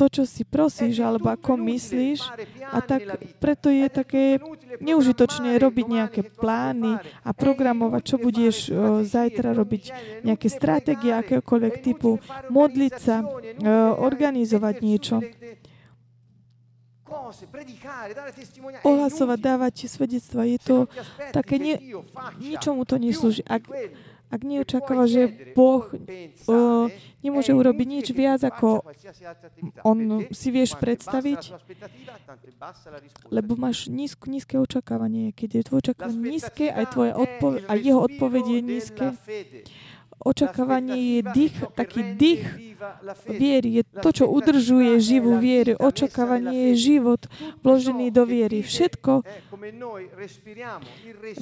to, čo si prosíš, alebo ako myslíš, a tak preto je také neužitočné robiť nejaké plány a programovať, čo budeš zajtra robiť, nejaké stratégie akéhokoľvek typu, modliť sa, organizovať niečo, ohlasovať, dávať svedectva. Je to také, ničomu to neslúži. Ak neočakáva, že Boh nemôže urobiť nič viac, ako On si vieš predstaviť, lebo máš nízke očakávanie. Keď je tvoje očakávanie nízke, aj jeho odpoveď je nízke. Očakávanie je taký dých viery, je to, čo udržuje živú vieru. Očakávanie je život vložený do viery. Všetko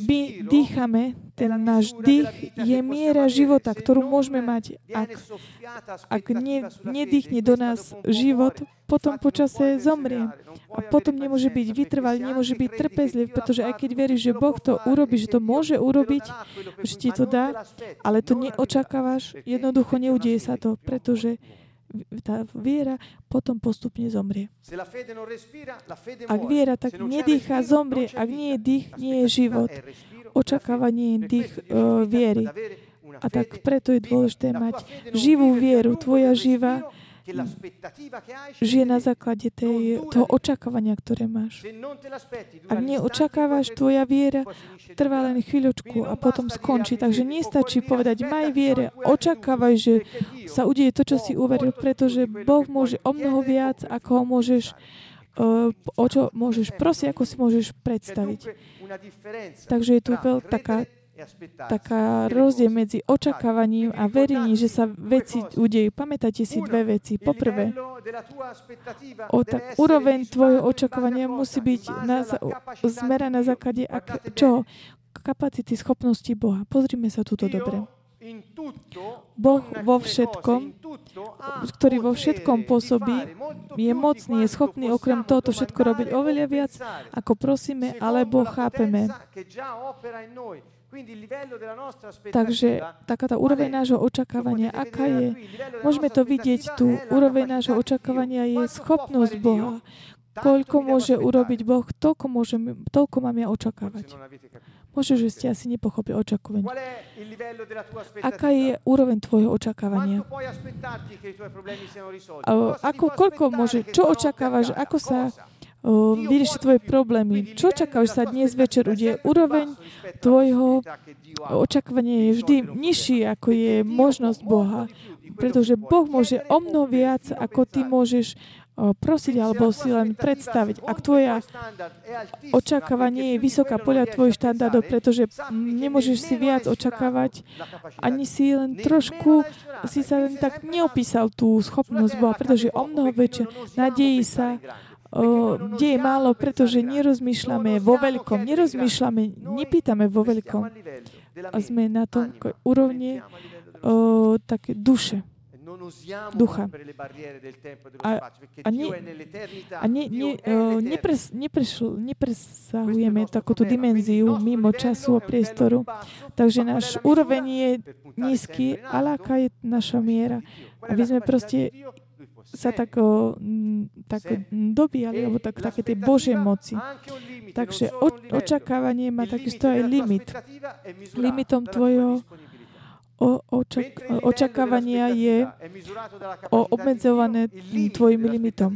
my dýchame, ten náš dých je miera života, ktorú môžeme mať. Ak nedýchne do nás život, potom počase zomrie. A potom nemôže byť vytrvalý, nemôže byť trpezlivý, pretože aj keď veríš, že Boh to urobí, že to môže urobiť, že ti to dá, ale to neočakávaš, jednoducho neudeje sa to, pretože tá viera potom postupne zomrie. Ak viera tak nedýcha, zomrie. Ak nie je dých, nie je život. Očakávanie je dých viery. A tak preto je dôležité mať živú vieru. Tvoja živa žije na základe toho očakávania, ktoré máš. Ak neočakávaš, tvoja viera trvá len chvíľočku a potom skončí. Takže nestačí povedať, maj viere, očakávaj, že sa udeje to, čo si uveril, pretože Boh môže o mnoho viac, ako môžeš prosiť, ako si môžeš predstaviť. Takže je tu taká rozdiel medzi očakávaním a verením, že sa veci udejú. Pamätajte si dve veci. Poprvé, úroveň tvojho očakávania musí byť zmeraná na základe kapacity, schopnosti Boha. Pozrime sa tuto dobre. Boh vo všetkom, ktorý vo všetkom pôsobí, je mocný, je schopný okrem tohoto všetko robiť oveľa viac, ako prosíme, alebo chápeme. Takže taká tá úroveň nášho očakávania, aká je? Môžeme to vidieť tu. Úroveň nášho očakávania je schopnosť Boha. Koľko môže urobiť Boh, toľko mám ja očakávať. Možno, že ste asi nepochopili očakávanie. Aká je úroveň tvojho očakávania? Čo očakávaš, ako sa vyrieši tvoje problémy? Čo očakávaš sa dnes večer udeje? Úroveň tvojho očakávania je vždy nižší, ako je možnosť Boha. Pretože Boh môže o mnoho viac, ako ty môžeš prosiť alebo si len predstaviť. Ak tvoja očakávanie je vysoká podľa tvojich štandardov, pretože nemôžeš si viac očakávať, ani si len trošku, si sa len tak neopísal tú schopnosť Boha, pretože o mnoho väčšie nadejí sa, deje málo, pretože nerozmýšľame vo veľkom, nepýtame vo veľkom. A sme na tom úrovni také duše. Ducha. Nepresahujeme takúto dimenziu mimo času a priestoru. Takže náš úroveň je nízky, ale aká je naša miera. A my sme proste sa tak dobíjali, alebo také tej Božej moci. Takže očakávanie má takisto aj limit. Limitom tvojho očakávania je obmedzované tvojim limitom.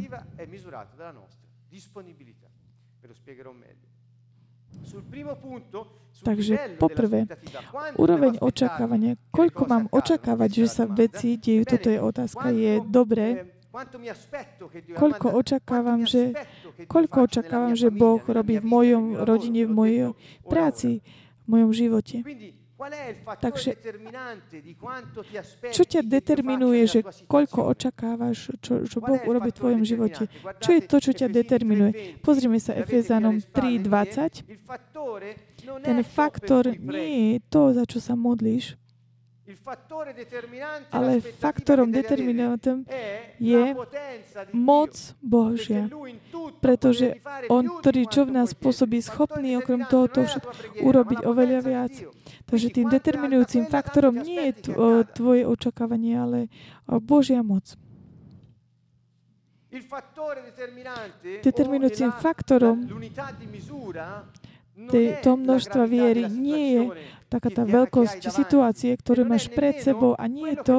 Takže poprvé, úroveň očakávania. Koľko mám očakávať, že sa veci dejú? Toto je otázka. Je dobré. Koľko očakávam, že Boh robí v mojom rodine, v mojej práci, v mojom živote. Takže čo ťa determinuje, že koľko očakávaš, čo Boh urobí v tvojom živote? Čo je to, čo ťa determinuje? Pozrime sa Efezanom 3:20. Ten faktor nie je to, za čo sa modlíš, ale faktorom determinovaným je moc Božia, pretože On, ktorý čo v nás pôsobí, schopný okrem tohoto všetko urobiť oveľa viac. Takže tým determinujúcim faktorom nie je tvoje očakávanie, ale Božia moc. Determinujúcim faktorom to množstva viery nie je taká tá veľkosť situácie, ktorú máš pred sebou, a nie je to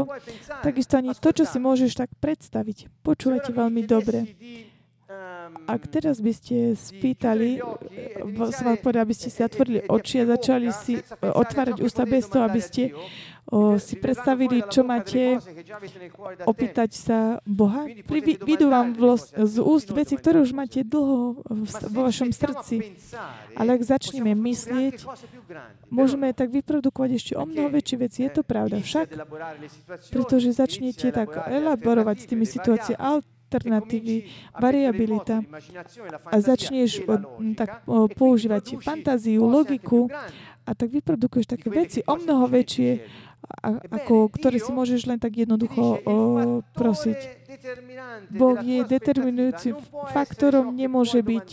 takisto ani to, čo si môžeš tak predstaviť. Počúvate veľmi dobre. Ak teraz by ste spýtali, aby ste si otvorili oči a začali si otvárať ústa bez toho, aby ste si predstavili, čo máte, opýtať sa Boha. Vidú vám z úst veci, ktoré už máte dlho vo vašom srdci. Ale ak začneme myslieť, môžeme tak vyprodukovať ešte o mnoho väčšie veci. Je to pravda však? Pretože začnete tak elaborovať s tými situáciami, alternatívy, variabilita, a začneš tak používať fantáziu, logiku, a tak vyprodukuješ také veci o mnoho väčšie, ako ktoré si môžeš len tak jednoducho prosiť. Boh je determinujúcim faktorom, nemôže byť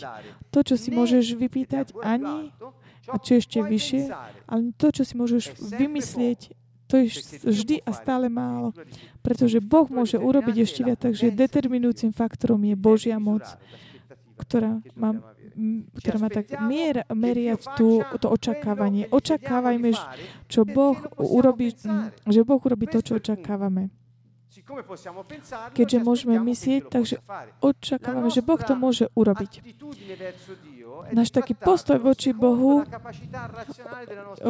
to, čo si môžeš vypýtať, ani, a čo ešte vyššie, ale to, čo si môžeš vymyslieť, to je vždy a stále málo, pretože Boh môže urobiť ešte viac, takže determinujúcim faktorom je Božia moc, ktorá má tak meriať to očakávanie. Očakávajme, že Boh urobí to, čo očakávame. Keďže môžeme myslieť, takže očakávame, že Boh to môže urobiť. Náš taký postoj voči Bohu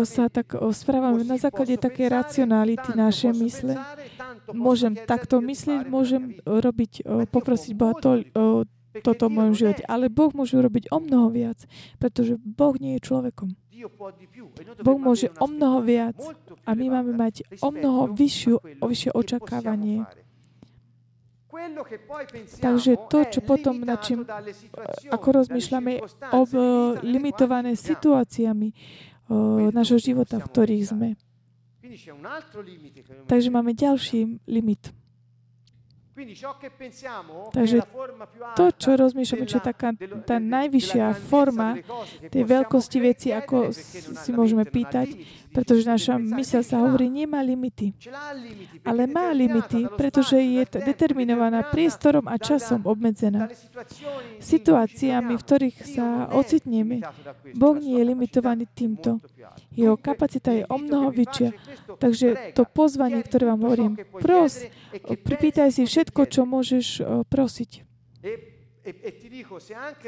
sa tak správame na základe také racionality našej mysle. Môžem takto myslieť, môžem robiť, poprosiť Boha toto v mojom živote. Ale Boh môže urobiť o mnoho viac, pretože Boh nie je človekom. Boh môže o mnoho viac a my máme mať o mnoho vyššie očakávanie. Takže to, čo potom, ako rozmýšľame, limitované situáciami našho života, v ktorých sme. Takže máme ďalší limit. Takže to, čo rozmýšľame, čo je taká tá najvyššia forma tej veľkosti veci, ako si môžeme pýtať, pretože naša mysľ sa hovorí, nemá limity. Ale má limity, pretože je determinovaná priestorom a časom, obmedzená situáciami, v ktorých sa ocitneme. Boh nie je limitovaný týmto. Jeho kapacita je o mnoho väčšia. Takže to pozvanie, ktoré vám hovorím, pripýtaj si všetko, čo môžeš prosiť.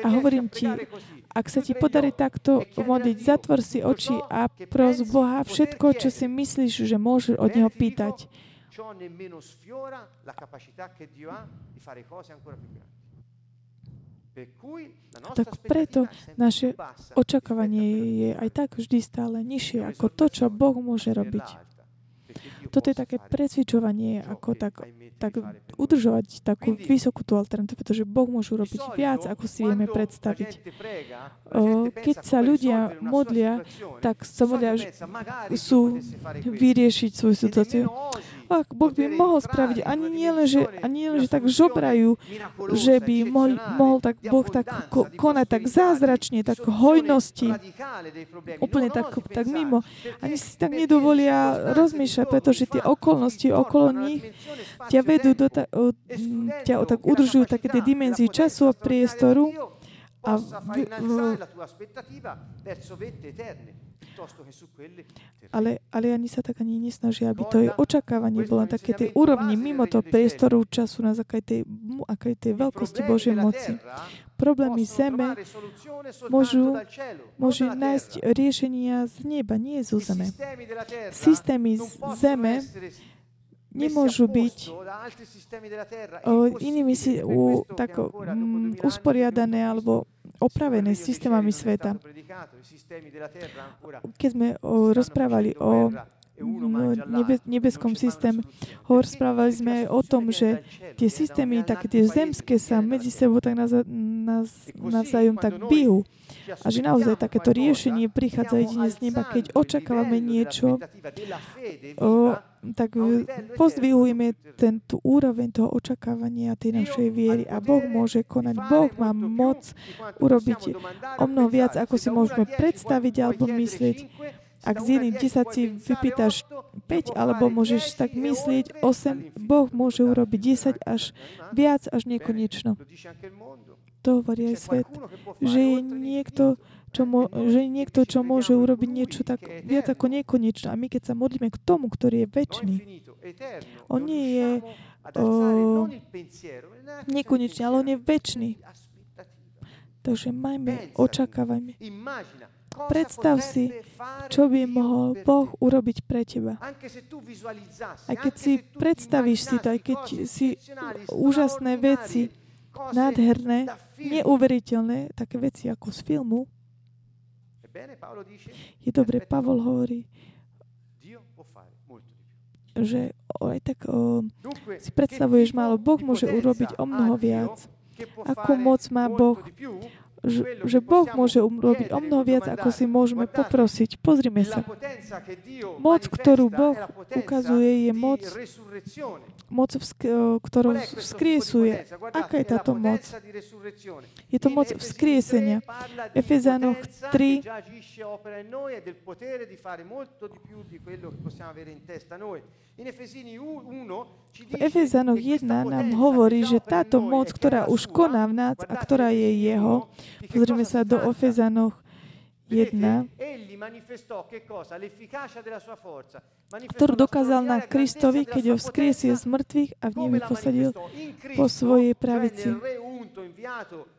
A hovorím ti, ak sa ti podarí takto modliť, zatvor si oči a pros Boha všetko, čo si myslíš, že môžeš od Neho pýtať. ciò nemmeno sfiora la capacità che Dio ha di fare cose ancora più grandi. Tak preto naše očakávanie je aj tak vždy stále nižšie ako to, čo Boh môže robiť. Toto je také presvedčovanie, ako tak udržovať takú vysokú tú alternatívu, pretože Boh môže robiť viac, ako si vieme predstaviť. Keď sa ľudia modlia, tak sa modlia, sú vyriešiť svoju situáciu. Ak Boh by mohol spraviť, ani nie len, že tak žobrajú, že by mohol tak Boh tak konať tak zázračne, tak hojnosti, úplne tak mimo. Ani si tak nedovolia rozmýšľať, pretože tie okolnosti okolo nich ťa vedú, ťa tak udržujú také tie dimenzie času a priestoru a ale ani sa tak ani nesnažia, aby to jej očakávanie bolo také tej úrovni mimo toho priestoru času na základe tej veľkosti Božej moci. Problémy zeme môžu nájsť riešenia z neba, nie zo zeme. Systémy zeme nemôžu byť inými usporiadané alebo opravené systémami sveta. Keď sme rozprávali o nebeskom systéme, rozprávali sme aj o tom, že tie systémy, také tie zemské, sa medzi sebou tak navzájom tak bijú. A že naozaj takéto riešenie prichádza jedine z neba, keď očakávame niečo, tak pozdvihujeme tú úroveň toho očakávania tej našej viery a Boh môže konať. Boh má moc urobiť o mnoho viac, ako si môžeme predstaviť alebo myslieť. Ak z iných 10 si vypýtaš 5, alebo môžeš tak myslieť 8, Boh môže urobiť 10 až viac, až nekonečno. To hovorí aj svet, že je niekto, čo môže urobiť niečo tak viac ako nekonečno. A my, keď sa modlíme k tomu, ktorý je večný, on nie je nekonečný, ale on je večný. Takže majme, očakávajme. Predstav si, čo by mohol Boh urobiť pre teba. Aj keď si predstavíš si to, aj keď si úžasné veci, nádherné, neuveriteľné, také veci ako z filmu, je dobre, Pavol hovorí, že aj tak si predstavuješ málo, Boh môže urobiť o mnoho viac. Akú moc má Boh? Že Boh môže urobiť o mnoho viac, ako si môžeme poprosiť. Pozrime sa. Moc, ktorú Boh ukazuje, je moc ktorou vzkriesuje. Aká je táto moc? Je to moc vzkriesenia. Efezanoch 3 V Efezanoch 1 nám hovorí, že táto moc, ktorá už koná v nás a ktorá je jeho, pozrime sa do Efezanoch 1, ktorú dokázal na Kristovi, keď ho vzkriesil z mŕtvych a v nebi posadil po svojej pravici.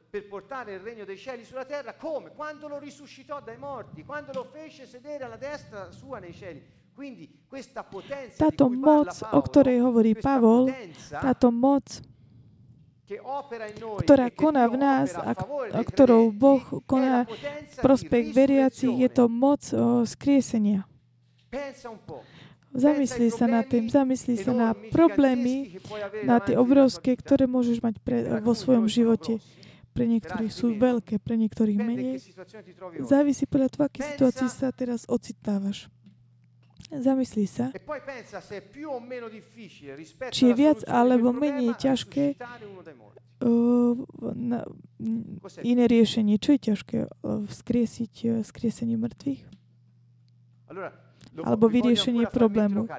Per portare il regno dei cieli sulla terra, come quando lo risuscitò dai morti, quando lo fece sedere alla destra sua nei cieli. Quindi questa potenza di cui parla Paolo, o ktorej hovorí Pavol, táto moc, ktorá koná v nás a ktorou Boh koná v prospech veriacich, je to moc skriesenia. Zamysli sa nad tým, zamysli sa na problémy, na tie obrovské, ktoré môžeš mať vo svojom živote. Pre niektorých sú veľké, pre niektorých menej. Závisí podľa toho, akej situácii sa teraz ocitávaš. Zamysli sa, či je viac alebo menej ťažké iné riešenie. Čo je ťažké? Vzkriesiť vzkriesenie mŕtvych? Alebo vyriešenie problému.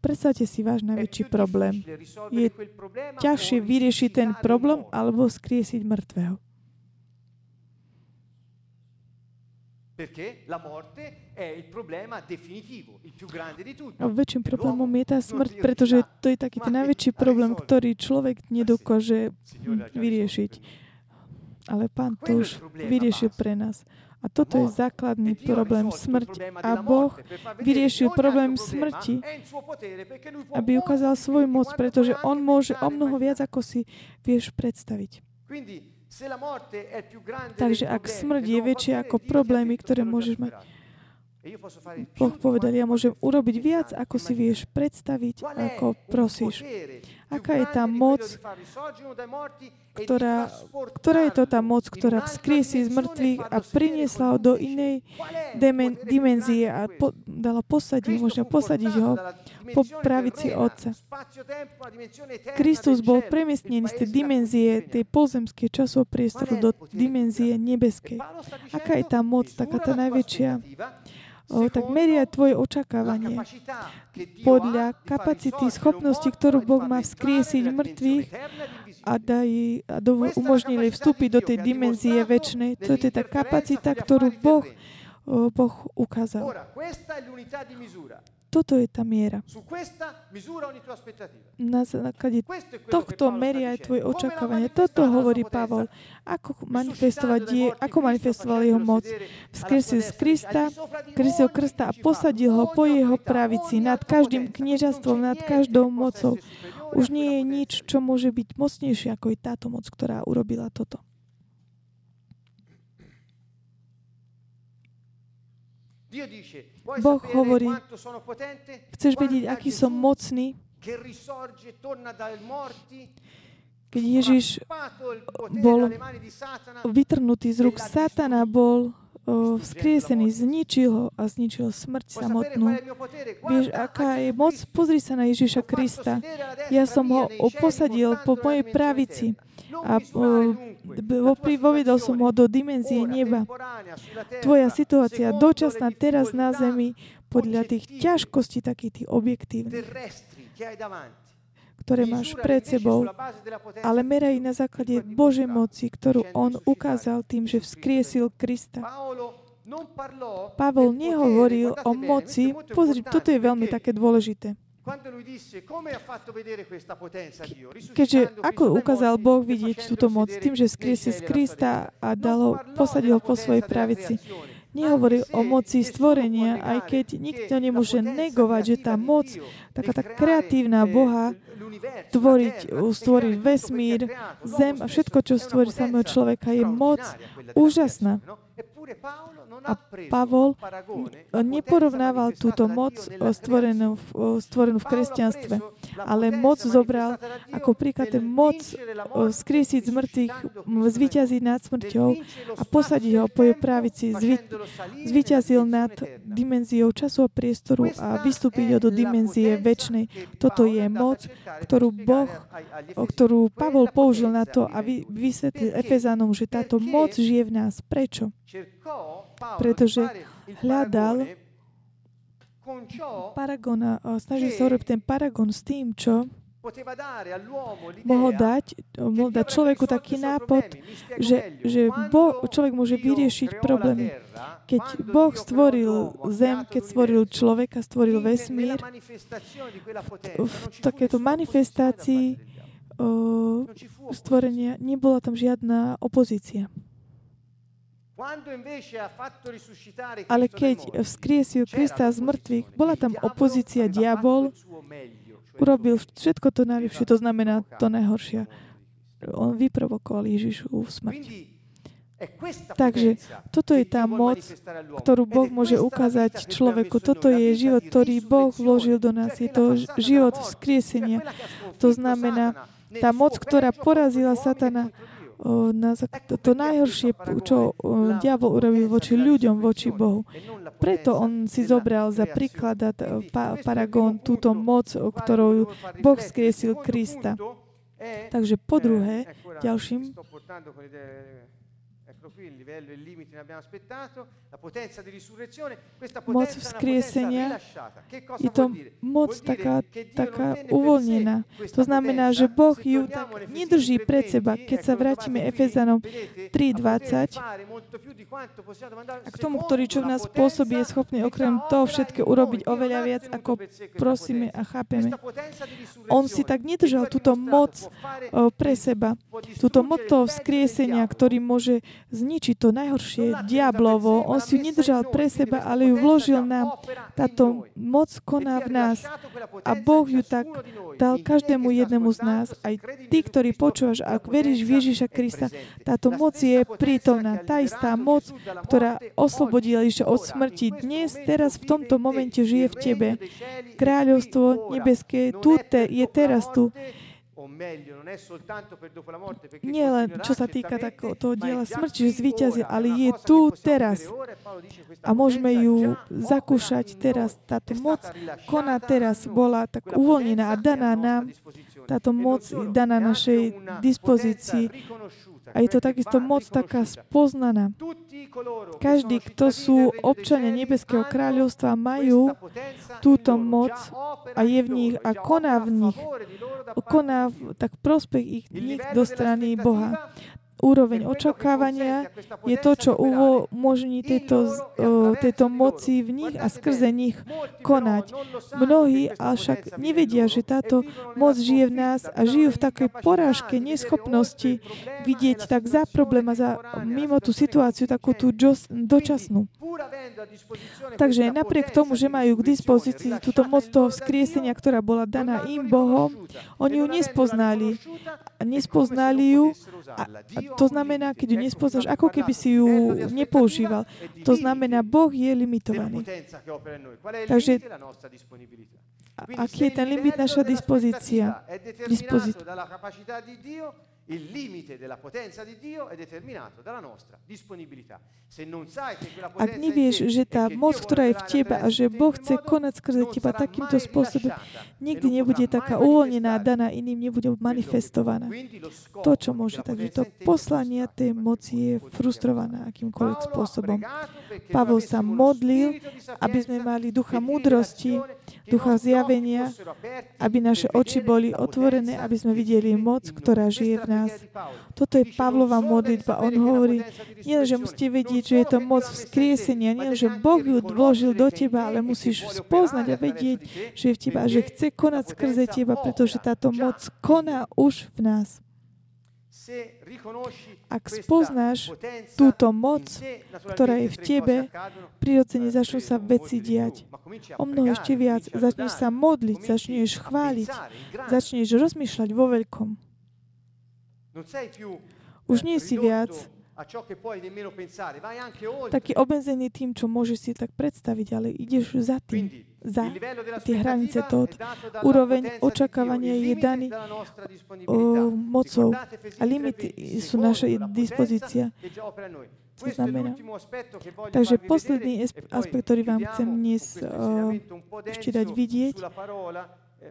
Predstavte si váš najväčší problém. Je ťažšie vyriešiť ten problém alebo vzkriesiť mŕtvého. Perché la morte è il problema definitivo, il più grande di tutti. A väčším problémom je tá smrť, pretože to je taký ten najväčší problém, ktorý človek nedokáže vyriešiť. Ale Pán to už vyriešil pre nás. A A toto je základný problém smrti. A Boh vyriešil problém smrti, aby ukázal svoju moc, pretože on môže o mnoho viac, ako si vieš predstaviť. Takže ak smrť je väčšia ako problémy, ktoré môžeš mať, Boh povedal, ja môžem urobiť viac, ako si vieš predstaviť, ako prosíš. Aká je tá moc, ktorá je to tá moc, ktorá vzkriesí z mŕtvych a priniesla ho do inej dimenzie a dala posadiť, možno posadiť ho po pravici Otca. Kristus bol premiestnený z tej dimenzie, tej pozemskej časov priestoru do dimenzie nebeskej. Aká je tá moc, taká tá najväčšia? Tak meria tvoje očakávanie podľa kapacity, schopnosti, ktorú Boh má vzkriesiť mŕtvych a umožnili vstúpiť do tej dimenzie večnej. To je tá kapacita, ktorú Boh ukázal. Toto je tá miera. Na základe tohto meria aj tvoje očakávanie. Toto hovorí Pavol. Ako manifestoval jeho moc? Vzkriesil z Krista a posadil ho po jeho pravici nad každým kniežatstvom, nad každou mocou. Už nie je nič, čo môže byť mocnejšie, ako je táto moc, ktorá urobila toto. Boh hovorí, chceš vedieť, aký som mocný? Keď Ježiš bol vytrhnutý z rúk Satana, bol vzkriesený, zničil ho a zničil smrť samotnú. Vieš, aká je moc? Pozri sa na Ježiša Krista. Ja som ho posadil po mojej pravici a vovedol som ho do dimenzie neba. Tvoja situácia dočasná teraz na zemi podľa tých ťažkostí, takých tých objektívnych, ktoré máš pred sebou, ale meraj na základe Božej moci, ktorú on ukázal tým, že vzkriesil Krista. Pavol nehovoril o moci. Pozri, toto je veľmi také dôležité. Keďže ako ukázal Boh vidieť túto moc tým, že vzkriesil Krista a posadil ho po svojej pravici. Nehovorí o moci stvorenia, aj keď nikto nemôže negovať, že tá moc, taká tá kreatívna Boha, stvoriť vesmír, zem a všetko, čo stvorí samého človeka, je moc úžasná. A Pavol neporovnával túto moc stvorenú v kresťanstve, ale moc zobral ako príklad moc skriesiť z mŕtvych, zvíťaziť nad smrťou a posadiť ho po jej pravici, zvíťazil nad dimenziou času a priestoru a vystúpiť ho do dimenzie večnej. Toto je moc, ktorú Pavol použil na to a vysvetlil Efezanom, že táto moc žije v nás. Prečo? Pretože hľadal paragona, snažil sa urobiť ten paragon s tým, čo mohol dať človeku taký nápad, že človek môže vyriešiť problémy. Keď Boh stvoril zem, keď stvoril človeka, stvoril vesmír, v takéto manifestácii stvorenia nebola tam žiadna opozícia. Ale keď vzkriesil Krista z mŕtvych, bola tam opozícia, diabol urobil všetko to najlepšie, to znamená to najhoršie. On vyprovokoval Ježišovu smrť. Takže toto je tá moc, ktorú Boh môže ukázať človeku. Toto je život, ktorý Boh vložil do nás. Je to život vzkriesenia. To znamená tá moc, ktorá porazila Satana, to najhoršie, čo diabol urobil voči ľuďom, voči Bohu. Preto on si zobral za príklad paragón túto moc, ktorou Boh skriesil Krista. Takže po druhé, ďalším. Moc vzkriesenia je to moc taká uvoľnená. To znamená, že Boh ju tak nedrží pred seba. Keď sa vrátime Efezanom 3.20 a k tomu, ktorý čo v nás pôsobí, je schopný okrem toho všetko urobiť oveľa viac, ako prosíme a chápeme. On si tak nedržal túto moc pre seba. Túto moc toho vzkriesenia, ktorý môže zničiť to najhoršie diablovo. On si ju nedržal pre seba, ale ju vložil nám. Táto moc koná v nás a Boh ju tak dal každému jednému z nás. Aj ty, ktorý počúvaš a veríš v Ježiša Krista, táto moc je prítomná. Tá istá moc, ktorá oslobodila Ježiša od smrti, dnes, teraz, v tomto momente žije v tebe. Kráľovstvo nebeské tu je teraz tu. Nie len čo sa týka toho diela smrti, že zvíťazí, ale je tu teraz. A môžeme ju zakúšať teraz. Táto moc koná teraz bola tak uvoľnená a daná nám. Táto moc je daná našej dispozícii. A je to takisto moc taká spoznaná. Každý, kto sú občania Nebeského kráľovstva, majú túto moc a je v nich a koná v nich. Koná tak prospech ich nich do strany Boha. Úroveň očakávania je to, čo umožní tejto moci v nich a skrze nich konať. Mnohí však nevedia, že táto moc žije v nás a žijú v takej porážke, neschopnosti vidieť tak za problém a mimo tú situáciu, takú tú dočasnú. Takže napriek tomu, že majú k dispozícii túto moc toho vzkriesenia, ktorá bola daná im Bohom, oni ju nespoznali. Nespoznali ju a to znamená, keď ju nespoznáš, ako keby si ju nepoužíval. To znamená, Boh je limitovaný. Takže aký je ten limit naša dispozícia? Il limite della potenza di Dio è determinato dalla nostra disponibilità. Se non sai che quella potenza è a že Boh chce konať skrze teba takýmto spôsobom, nikdy nebude taká uvoľnená, daná iným, nebude manifestovaná. To, čo môže, takže to poslanie tej moci je frustrovaná akýmkoľvek spôsobom. Pavol sa modlil, aby sme mali ducha múdrosti, ducha zjavenia, aby naše oči boli otvorené, aby sme videli moc, ktorá žije v nás. Toto je Pavlova modlitba. On hovorí, nie že musíte vedieť, že je to moc vzkriesenia, nie že Boh ju vložil do teba, ale musíš spoznať a vedieť, že je v teba, že chce konať skrze teba, pretože táto moc koná už v nás. Ak spoznáš túto moc, ktorá je v tebe, prirodzene začnú sa veci diať. O mnoho ešte viac. Začneš sa modliť, začneš chváliť, začneš rozmýšľať vo veľkom. Už nie si viac taký obmedzený tým, čo môžeš si tak predstaviť, ale ideš za tým, za tie hranice toho. Úroveň očakávania je daný mocou a limity sú naša dispozícia. To znamená. Takže posledný aspekt, ktorý vám chcem dnes ešte dať vidieť,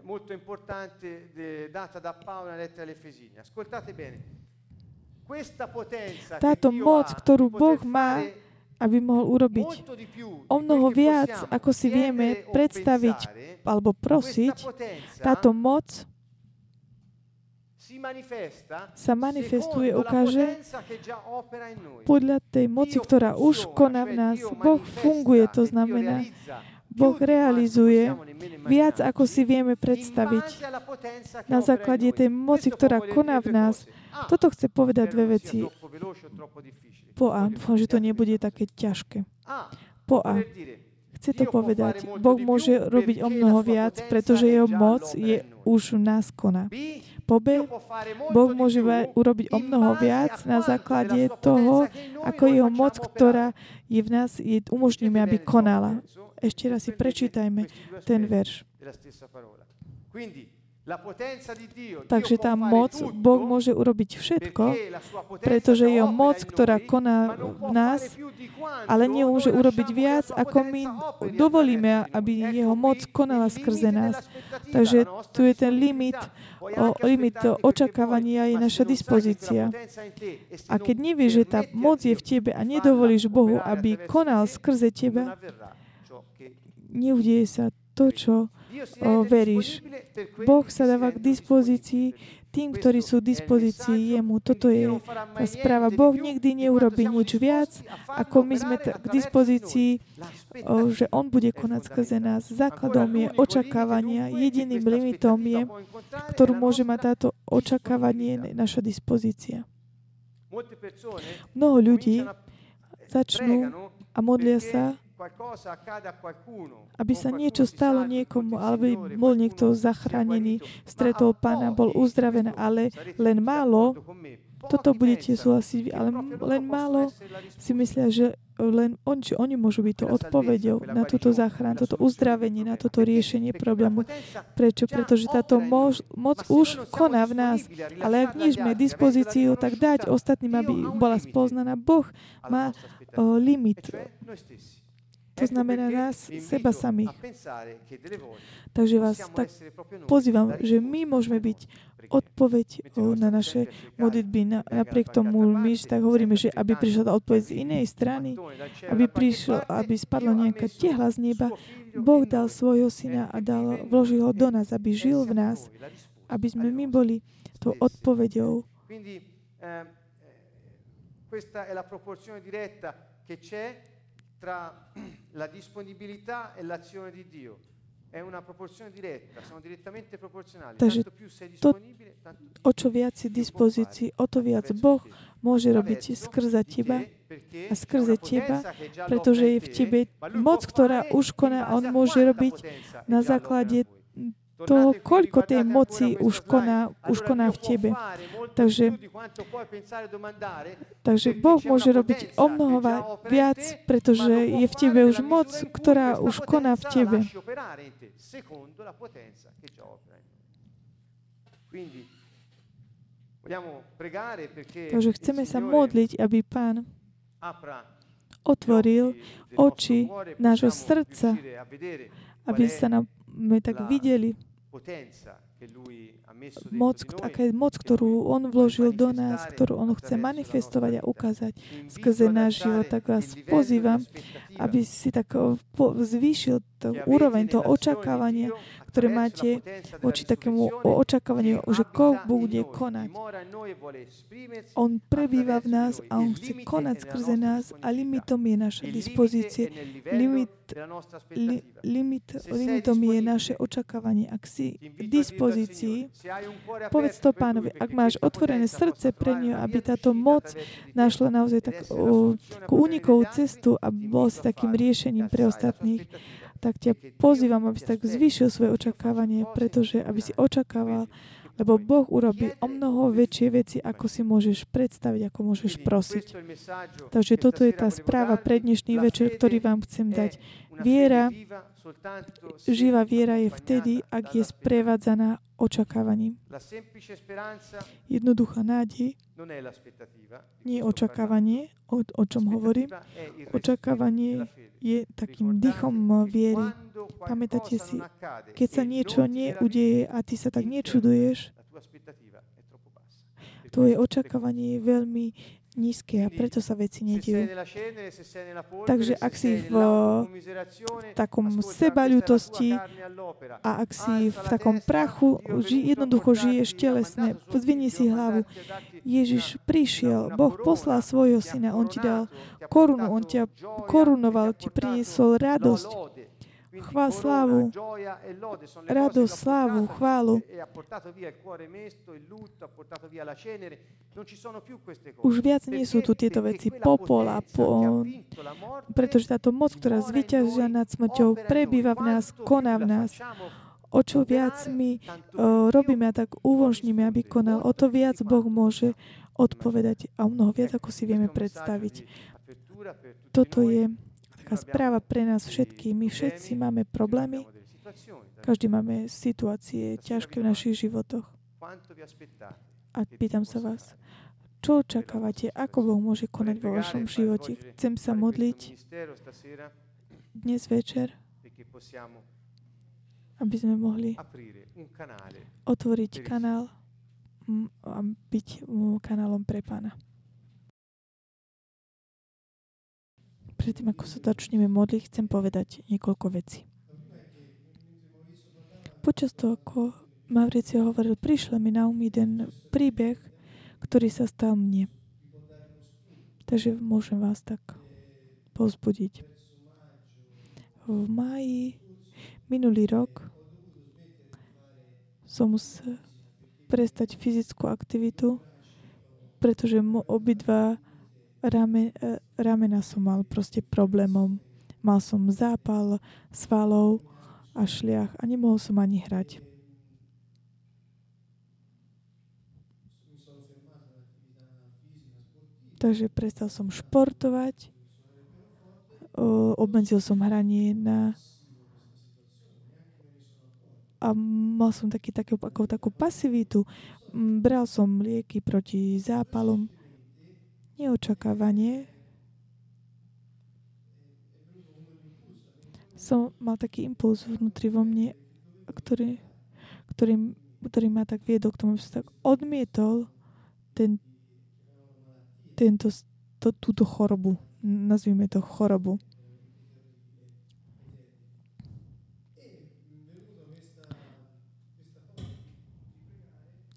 molto importante data da Paolo nella lettera alle Efesini. Ascoltate bene. Questa potenza táto moc, ktorú Boh má, aby mohol urobiť o mnoho viac, ako si vieme predstaviť alebo prosiť, táto moc sa manifestuje, ukáže podľa tej moci, ktorá už koná v nás. Boh funguje, to znamená, Boh realizuje viac, ako si vieme predstaviť na základe tej moci, ktorá koná v nás. Toto chce povedať dve veci. Po A, dúfam, že to nebude také ťažké. Po A, chce to povedať, Boh môže robiť o mnoho viac, pretože jeho moc je už v nás koná. Po B, Boh môže urobiť o mnoho viac na základe toho, ako jeho moc, ktorá je v nás, je umožníme, aby konala. Ešte raz si prečítajme ten verš. Takže tá moc, Boh môže urobiť všetko, pretože je moc, ktorá koná v nás, ale nemôže urobiť viac, ako my dovolíme, aby jeho moc konala skrze nás. Takže tu je ten limit očakávania je naša dispozícia. A keď nevieš, že tá moc je v tebe a nedovolíš Bohu, aby konal skrze teba, neudeje sa to, čo veríš. Boh sa dáva k dispozícii tým, ktorí sú v dispozícii jemu. Toto je tá správa. Boh nikdy neurobí nič viac, ako my sme k dispozícii, že on bude konať skrze nás. Základom je očakávania. Jediným limitom je, ktorú môže mať táto očakávanie, naša dispozícia. Mnoho ľudí začnú a modlia sa, aby sa niečo stalo niekomu, alebo bol niekto zachránený, stretol Pána, bol uzdravený, ale len málo, toto budete súhlasiť, ale len málo si myslia, že len on, či oni môžu byť to odpoveďou na túto záchranu, toto uzdravenie, na toto riešenie problému. Prečo? Pretože táto moc už koná v nás, ale ak nie sme dispozíciu, tak dať ostatným, aby bola spoznaná. Boh má limit. To znamená nás, seba samých. Takže vás tak pozývam, že my môžeme byť odpoveď na naše modlitby. Napriek tomu my tak hovoríme, že aby prišla tá odpoveď z inej strany, aby spadla nejaká tehla z neba, Boh dal svojho syna a vložil ho do nás, aby žil v nás, aby sme my boli tou odpoveďou. Questa è la proporzione diretta che c'è tra la disponibilità e l'azione di Dio. È una proporzione diretta, sono direttamente proporzionali. Tanto più sei disponibile, tanto più. O čo viac si dispozícii, o to viac Boh môže robiť skrze teba a skrze teba, pretože je v tebe moc, ktorá už koná, on môže robiť na základe toho, koľko tej moci už koná v tebe. Takže Boh môže robiť o mnoho viac, pretože je v tebe už moc, ktorá už koná v tebe. Takže chceme sa modliť, aby Pán otvoril oči nášho srdca, aby sa nám tak videli moc, ktorú on vložil do nás, ktorú on chce manifestovať a ukázať skrze náš život. Tak vás pozývam, aby si tak zvýšil úroveň toho očakávania, ktoré máte voči takému očakávaniu, že Boh bude konať. On prebýva v nás a on chce konať skrze nás a limitom je naša dispozícia. Limitom je naše očakávanie. Ak si dispozícii, povedz to Pánovi, ak máš otvorené srdce pre ňu, aby táto moc našla naozaj takú unikovú cestu a bol si takým riešením pre ostatných, tak ťa pozývam, aby si tak zvýšil svoje očakávanie, pretože aby si očakával, lebo Boh urobí o mnoho väčšie veci, ako si môžeš predstaviť, ako môžeš prosiť. Takže toto je tá správa pre dnešný večer, ktorý vám chcem dať. Viera, živá viera je vtedy, ak je sprevádzaná očakávaním. Jednoduchá nádej nie je očakávanie, o čom hovorím. Očakávanie je takým dýchom viery. Pamätáte si, keď sa niečo neudeje a ty sa tak nečuduješ, tvoje očakávanie je veľmi nízke a preto sa veci nediejú. Takže ak si v takom sebaľútosti a ak si v takom prachu, jednoducho žiješ telesne, zdvihni si hlavu. Ježiš prišiel, Boh poslal svojho syna, on ti dal korunu, on ťa korunoval, ti priniesol radosť, slávu, radosť, slávu, chválu. Už viac nie sú tu tieto veci popola, pretože táto moc, ktorá zvíťazila nad smrťou, prebýva v nás, koná v nás. O čo viac my robíme a tak uvožníme, aby konal, o to viac Boh môže odpovedať a o mnoho viac, ako si vieme predstaviť. Toto je taká správa pre nás všetkých. My všetci máme problémy. Každý máme situácie ťažké v našich životoch. A pýtam sa vás, čo očakávate? Ako Boh môže konať vo vašom živote? Chcem sa modliť dnes večer, aby sme mohli otvoriť kanál a byť kanálom pre Pána. Predtým, ako sa začneme modliť, chcem povedať niekoľko vecí. Počas toho, ako Mauricio hovoril, prišiel mi na um jeden príbeh, ktorý sa stal mne. Takže môžem vás tak povzbudiť. V máji minulý rok som musel prestať fyzickú aktivitu, pretože obidva ramena som mal proste problémom. Mal som zápal, svalov a šliach a nemohol som ani hrať. Takže prestal som športovať, obmedzil som hranie a mal som takú pasivitu. Bral som lieky proti zápalom, neočakávanie. Som mal taký impuls vnútri vo mne, ktorý ma tak viedol k tomu, že som tak odmietol túto chorobu. Nazvime to chorobu.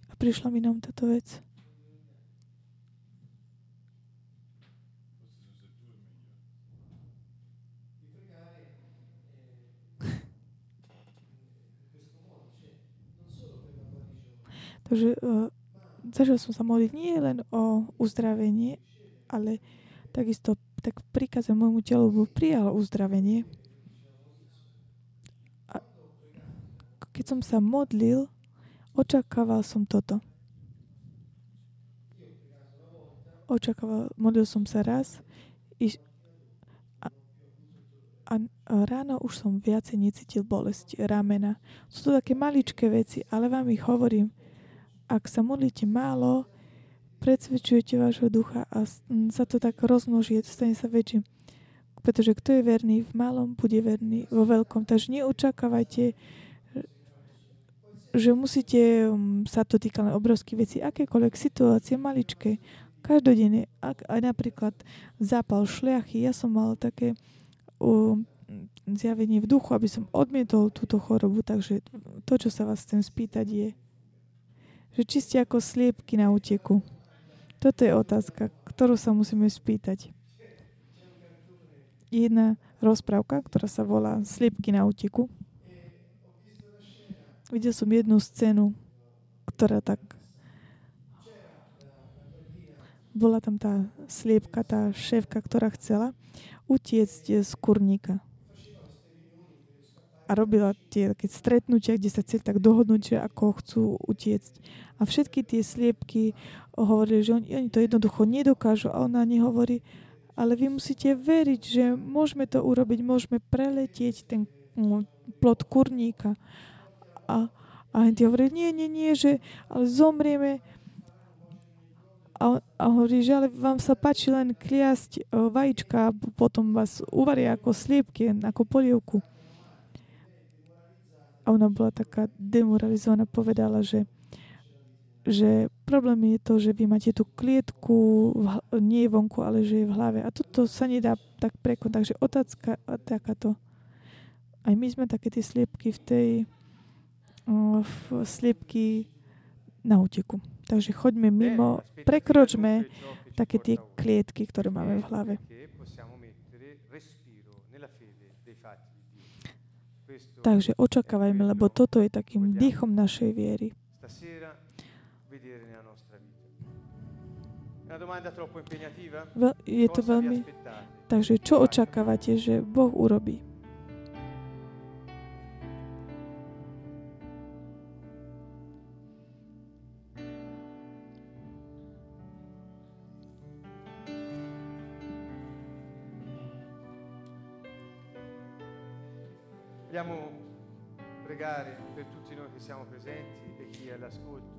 A prišla mi nám táto vec. Takže začal som sa modliť nie len o uzdravenie, ale takisto tak príkaze môjmu telu prijal uzdravenie. A keď som sa modlil, očakával som toto. Modlil som sa raz a ráno už som viacej necítil bolesť ramena. Sú to také maličké veci, ale vám ich hovorím. Ak sa modlíte málo, predsvedčujete vášho ducha a sa to tak rozmnoží, stane sa väčším. Pretože kto je verný v malom, bude verný vo veľkom. Takže neočakávajte, že musíte sa to týka len obrovských vecí. Akékoľvek situácie, maličké, každodenne. A napríklad zápal šliachy. Ja som mal také zjavenie v duchu, aby som odmietol túto chorobu. Takže to, čo sa vás chcem spýtať, je, že či ste ako sliepky na úteku. Toto je otázka, ktorú sa musíme spýtať. Jedna rozprávka, ktorá sa volá Sliepky na úteku. Videl som jednu scénu, ktorá tak... Bola tam tá sliepka, tá šéfka, ktorá chcela utiecť z kurníka. A robila tie také stretnutia, kde sa chceli tak dohodnúť, že ako chcú utiecť. A všetky tie sliepky hovorili, že oni to jednoducho nedokážu. A ona nehovorí, ale vy musíte veriť, že môžeme to urobiť, môžeme preletieť ten plot kurníka. A oni hovorili, nie, že ale zomrieme. A hovorí, že ale vám sa páči len kliasť vajíčka, potom vás uvaria ako sliepky, ako polievku. A ona bola taká demoralizovaná, povedala, že problém je to, že vy máte tú klietku, nie je vonku, ale že je v hlave. A toto sa nedá tak prekonať. Takže otázka takáto. Aj my sme také tie sliepky sliepky na úteku. Takže choďme mimo, prekročme také tie klietky, ktoré máme v hlave. Takže očakávajme, lebo toto je takým dýchom našej viery. Je to veľmi... Takže čo očakávate, že Boh urobí?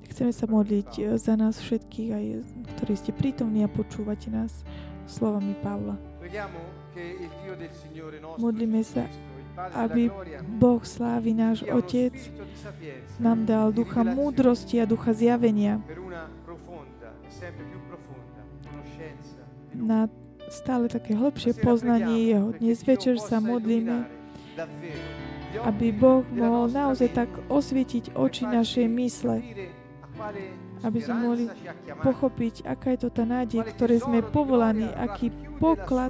Chceme sa modliť za nás všetkých, aj ktorí ste prítomní a počúvate nás slovami Pavla. Modlíme sa, aby Boh slávy, náš Otec, nám dal ducha múdrosti a ducha zjavenia na stále také hlbšie poznanie Jeho. Dnes večer sa modlíme, aby Boh mohol naozaj tak osvietiť oči našej mysle, aby sme mohli pochopiť, aká je to tá nádej, ktorej sme povolaní, aký poklad,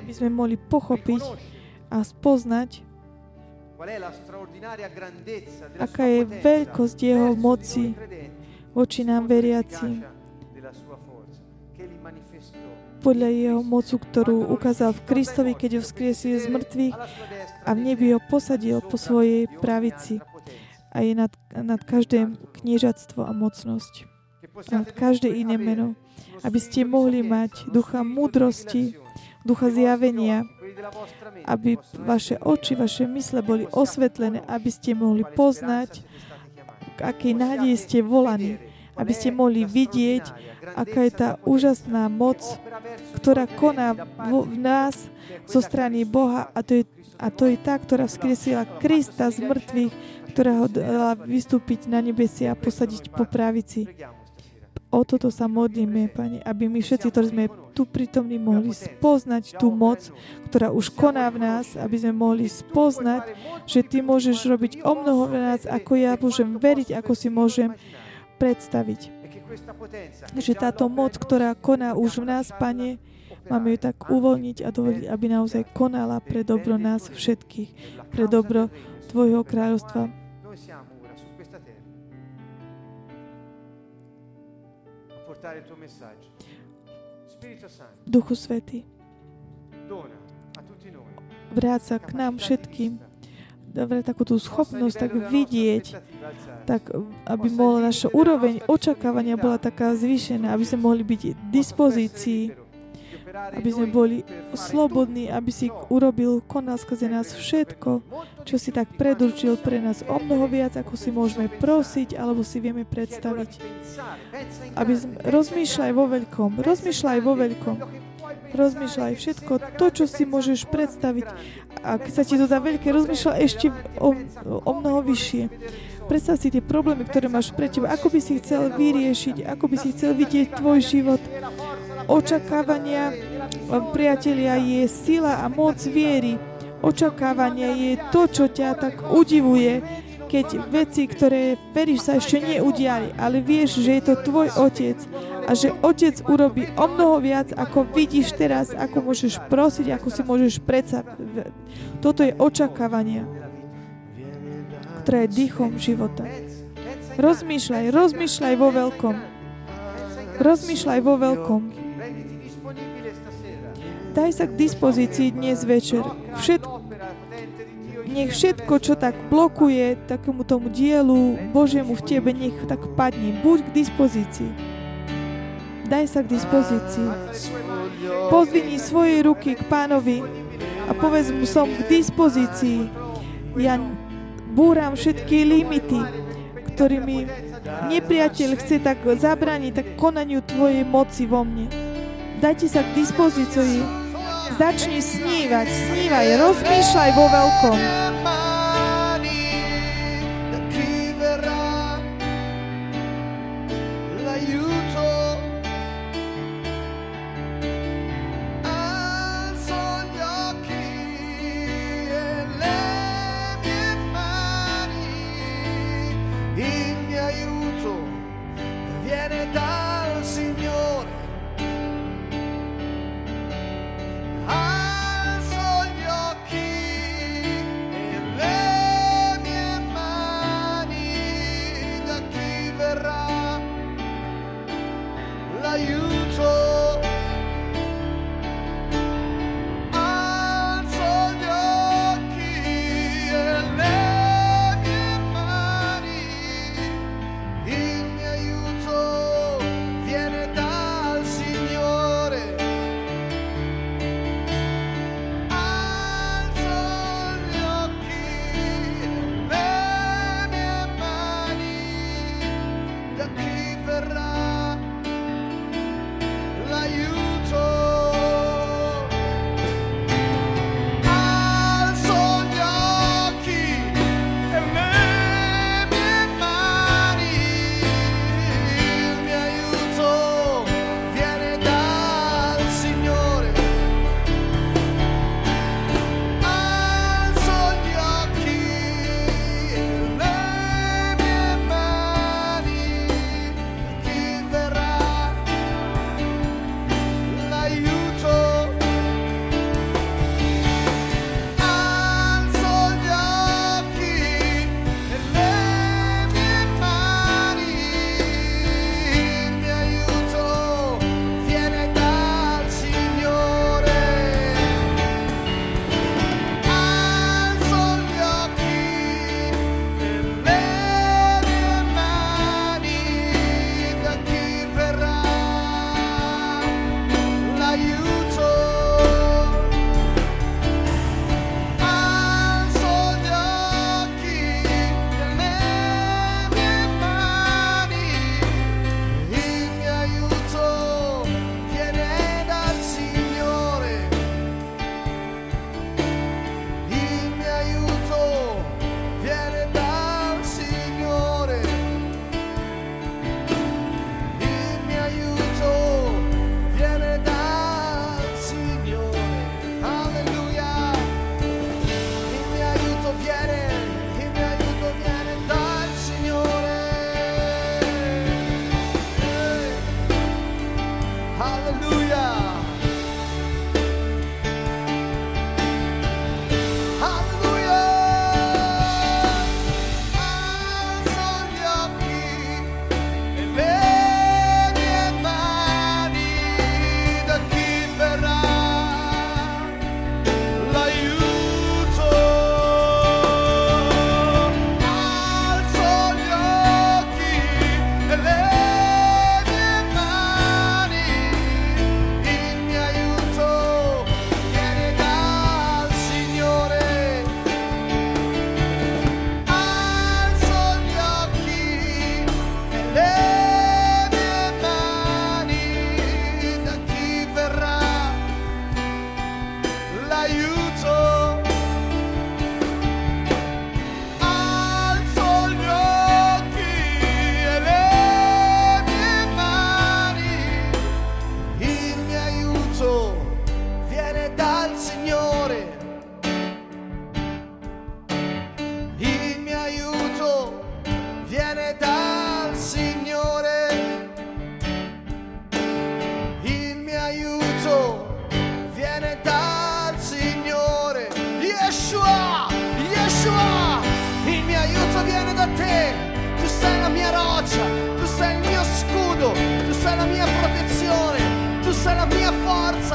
aby sme mohli pochopiť a spoznať, Aká je veľkosť jeho moci voči nám veriacim, podľa jeho mocu, ktorú ukázal v Kristovi, keď ho vzkriesil z mŕtvych a v nebi ho posadil po svojej pravici a je nad každé kniežatstvo a mocnosť, nad každé iné meno, aby ste mohli mať ducha múdrosti, ducha zjavenia, aby vaše oči, vaše mysle boli osvetlené, aby ste mohli poznať, k akej nádeji ste volaní, aby ste mohli vidieť, aká je tá úžasná moc, ktorá koná v nás zo strany Boha, a to je tá, ktorá vzkriesila Krista z mŕtvych, ktorá ho dala vystúpiť na nebesie a posadiť po pravici. O toto sa modlíme, Pane, aby my všetci, ktorí sme tu prítomní, mohli spoznať tú moc, ktorá už koná v nás, aby sme mohli spoznať, že Ty môžeš robiť o mnoho v nás, ako ja môžem veriť, ako si môžem predstaviť. Že táto moc, ktorá koná už v nás, Pane, máme ju tak uvoľniť a dovoliť, aby naozaj konala pre dobro nás všetkých, pre dobro Tvojho kráľovstva. Duchu Svätý, vráca k nám všetkým takúto schopnosť tak vidieť, tak aby mohla naša úroveň očakávania bola taká zvýšená, aby sme mohli byť v dispozícii, aby sme boli slobodní, aby si urobil konal skrze nás všetko, čo si tak predurčil pre nás o mnoho viac, ako si môžeme prosiť alebo si vieme predstaviť. Aby sme, rozmýšľaj vo veľkom. Rozmýšľaj všetko to, čo si môžeš predstaviť. A keď sa ti to dá veľké, rozmýšľaj ešte o mnoho vyššie. Predstav si tie problémy, ktoré máš pred teba. Ako by si chcel vyriešiť? Ako by si chcel vidieť tvoj život? Očakávania, priatelia, je sila a moc viery. Očakávanie je to, čo ťa tak udivuje, keď veci, ktoré veríš, sa ešte neudiali, ale vieš, že je to tvoj otec a že otec urobí o mnoho viac, ako vidíš teraz, ako môžeš prosiť, ako si môžeš predstaviť. Toto je očakávanie, ktoré je dýchom života. Rozmýšľaj vo veľkom. Daj sa k dispozícii dnes večer. Nech všetko, čo tak blokuje takému tomu dielu Božiemu v tebe, nech tak padne. Buď k dispozícii. Daj sa k dispozícii. Pozdvihni svoje ruky k Pánovi a povedz mu, som k dispozícii. Ja búram všetky limity, ktorými nepriateľ chce tak zabrániť tak konaniu Tvojej moci vo mne. Dajte sa k dispozícii. Začni snívaj, rozmýšľaj vo veľkom.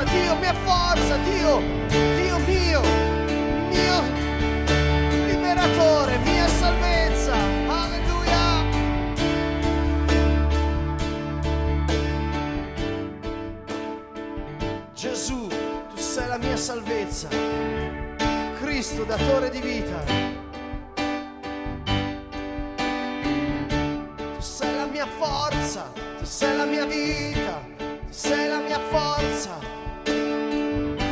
Dio, mia forza, Dio, Dio mio, mio liberatore, mia salvezza, alleluia. Gesù, tu sei la mia salvezza, Cristo, datore di vita, tu sei la mia forza, tu sei la mia vita, tu sei la mia forza.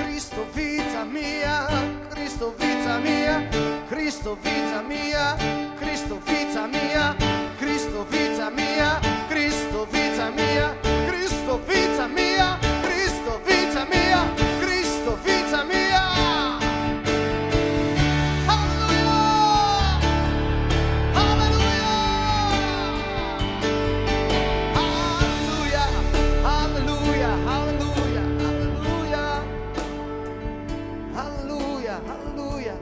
Cristo vita mia, Cristo vita mia, Cristo vita mia, Cristo vita mia, Cristo vita mia, Cristo vita mia, Cristo vita mia, Cristo vita mia. Alleluia! Alleluia! Alleluia! Alleluia! Alleluia! Alleluia! Alleluia!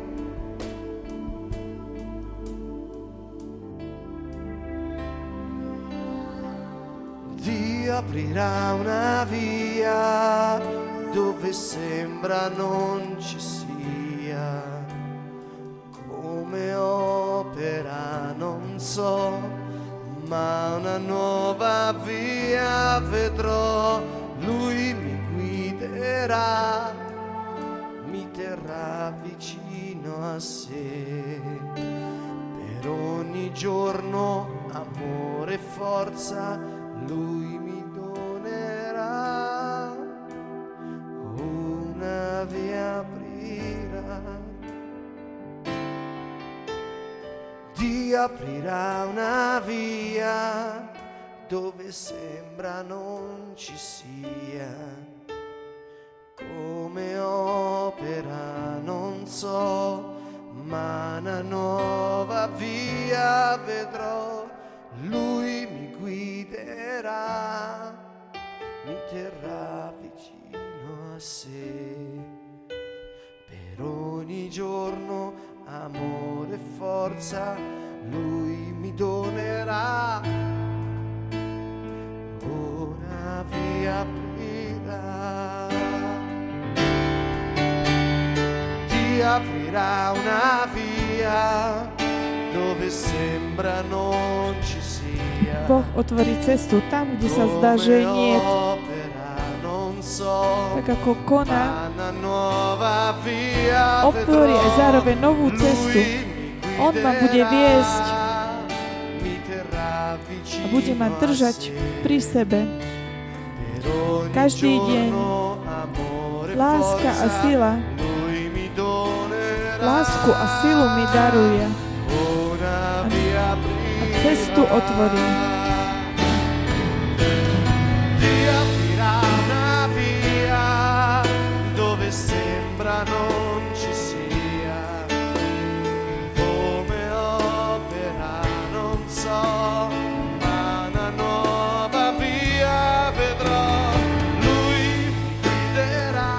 Dio aprirà una via dove sembra non ci sia, come opera non so, ma una nuova via vedrò, Lui mi guiderà, mi terrà vicino a sé, per ogni giorno amore e forza Lui mi donerà, una via aprirà. Dio aprirà una via dove sembra non ci sia, come opera non so, ma una nuova via vedrò, Lui mi guiderà, mi terrà vicino a sé, per ogni giorno amore e forza Lui mi donerà, una via aprirà. Ti aprirà una via dove sembra non ci sia, Boh otvorí cestu tam, kde sa zdá, že niet. Tak ako koná, otvorí a zároveň novú cestu. On ma bude viesť a bude ma držať pri sebe. Každý deň láska a sila. Lásku a silu mi daruje. Cestu otvorí. Ti aprirà una via dove sembra non ci sia, come opera non so, ma una nuova via vedrò, Lui mi guiderà,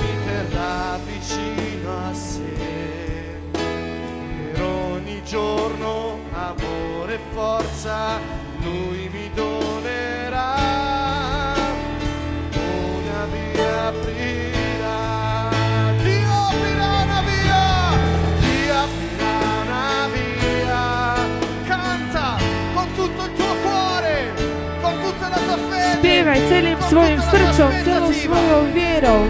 mi terrà vicino a sé, per ogni giorno amore e forza Lui mi donerà, una via aprirà. Dio aprirà una via, Dio aprirà una via. Canta con tutto il tuo cuore, con tutta la tua fede, spievaj celým svojim srdcom, celou svojou vierou.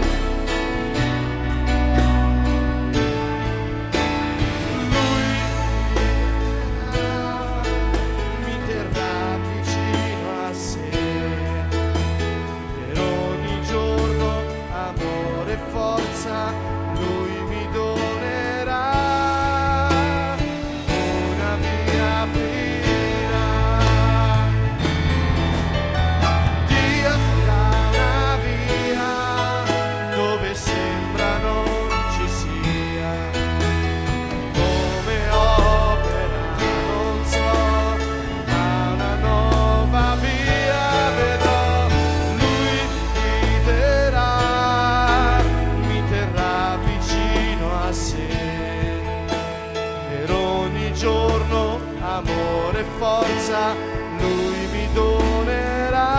Forza Lui mi donerà,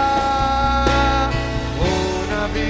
una via.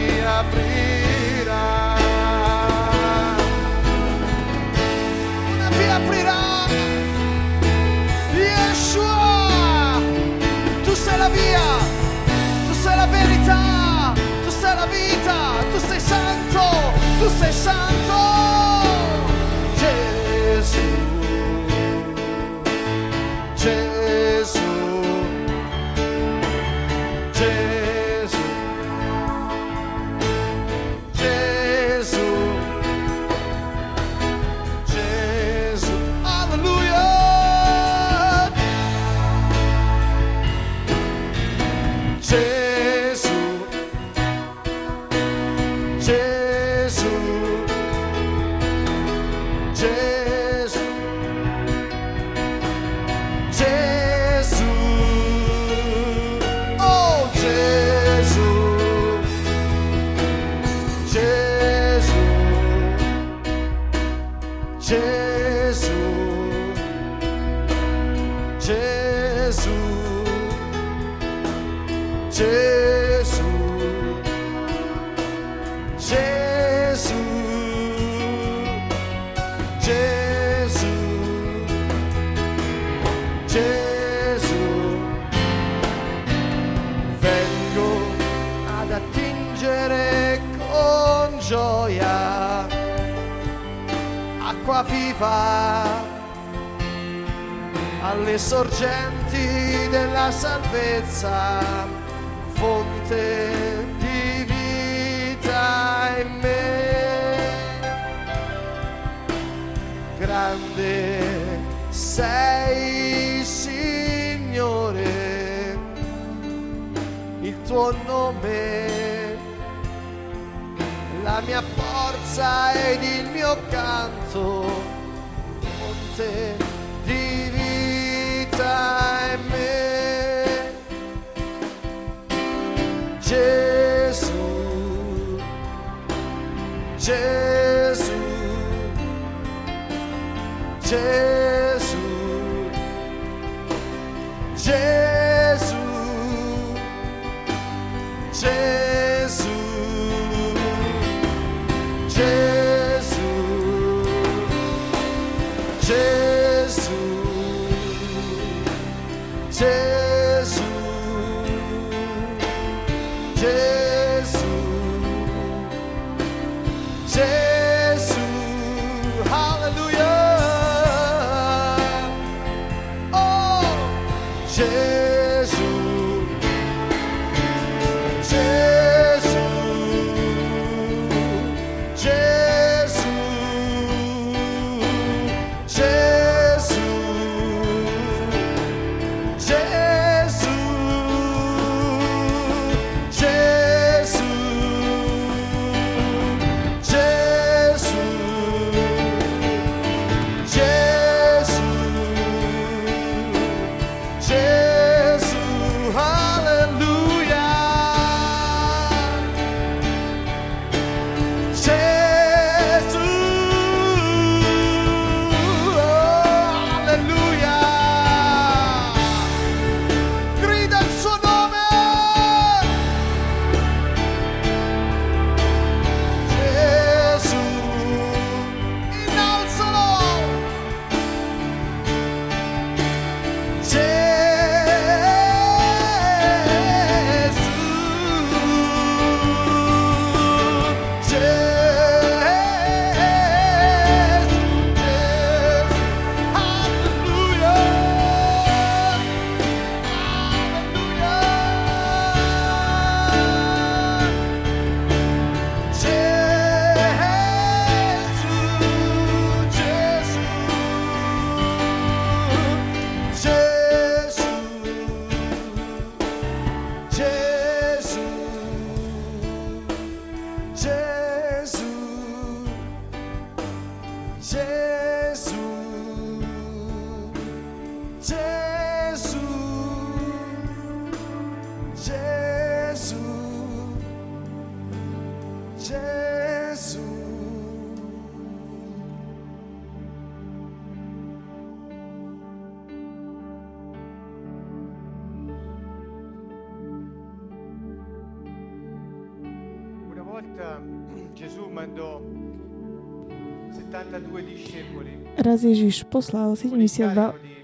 Raz Ježiš poslal 72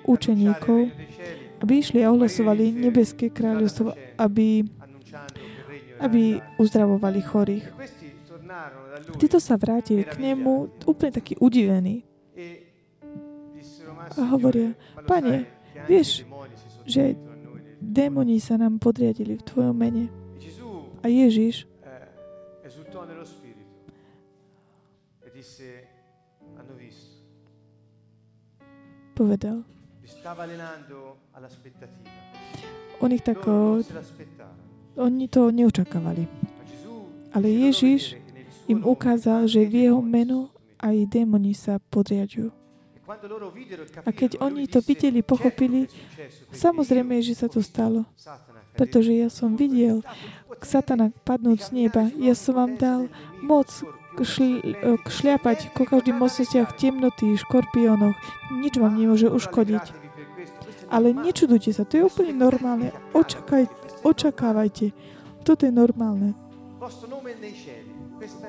učeníkov, aby išli a ohlasovali nebeské kráľovstvo, aby uzdravovali chorých. Títo sa vrátili k nemu úplne takí udivení. A hovoria, Pane, vieš, že démoni sa nám podriadili v tvojom mene. A Ježiš povedal. On ich tako, oni to neočakávali. Ale Ježiš im ukázal, že v jeho menu aj démoni sa podriadujú. A keď oni to videli, pochopili, samozrejme, že sa to stalo. Pretože ja som videl Satana padnúť z neba. Ja som vám dal moc šľapať po každých mocnostiach temnoty, škorpiónoch. Nič vám nemôže uškodiť. Ale nečudujte sa, to je úplne normálne. Očakávajte. Toto je normálne.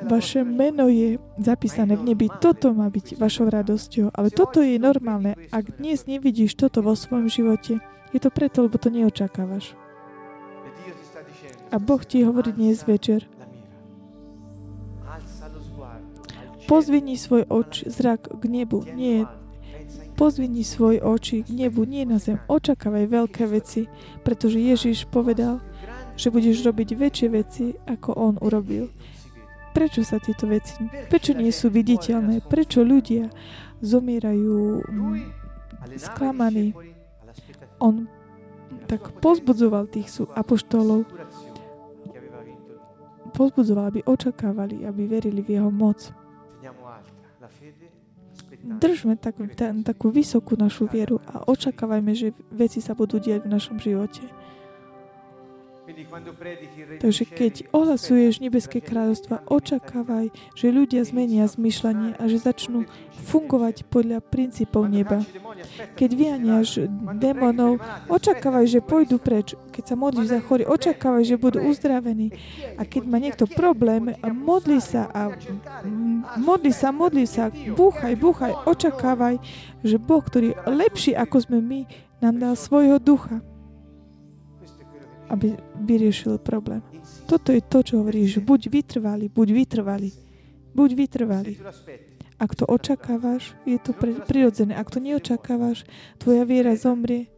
Vaše meno je zapísané v nebi. Toto má byť vašou radosťou. Ale toto je normálne. Ak dnes nevidíš toto vo svojom živote, je to preto, lebo to neočakávaš. A Boh ti hovorí dnes večer. Pozvihni svoj zrak k nebu. Nie. Pozvihni svoj oči k nebu. Nie na zem. Očakávaj veľké veci. Pretože Ježiš povedal, že budeš robiť väčšie veci, ako on urobil. Prečo sa tieto veci, prečo nie sú viditeľné? Prečo ľudia zomierajú sklamaní? On tak pozbudzoval tých apoštolov. Pozbudzoval, aby očakávali, aby verili v jeho moc. Držme takú vysokú našu vieru a očakávajme, že veci sa budú diať v našom živote. Takže keď ohlasuješ nebeské kráľovstvo, očakávaj, že ľudia zmenia zmyšľanie a že začnú fungovať podľa princípov neba. Keď vyháňaš démonov, očakávaj, že pôjdu preč. Keď sa modlíš za chorí, očakávaj, že budú uzdravení. A keď má niekto problém, modli sa, búchaj, očakávaj, že Boh, ktorý je lepší ako sme my, nám dal svojho ducha, aby vyriešil problém. Toto je to, čo hovoríš. Buď vytrvalý. Ak to očakávaš, je to prirodzené. Ak to neočakávaš, tvoja viera zomrie.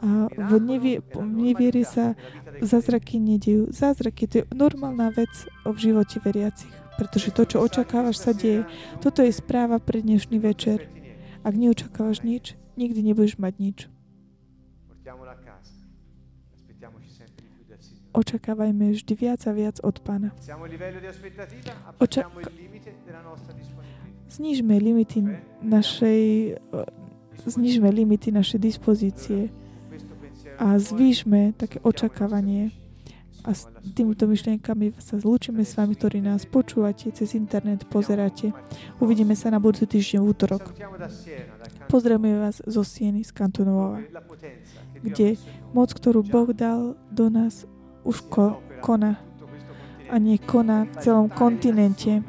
A v neviere sa zázraky nedejú. Zázraky, to je normálna vec v živote veriacich. Pretože to, čo očakávaš, sa deje. Toto je správa pre dnešný večer. Ak neočakávaš nič, nikdy nebudeš mať nič. Očakávajme vždy viac a viac od Pána. Znižme limity našej dispozície a zvýšme také očakávanie. A s týmito myšlienkami sa zlúčime s vami, ktorí nás počúvate, cez internet pozeráte. Uvidíme sa na budúci týždeň v útorok. Pozdravujeme vás zo Sieny, z Kantonova, kde moc, ktorú Boh dal do nás, už koná. A nie koná v celom kontinente,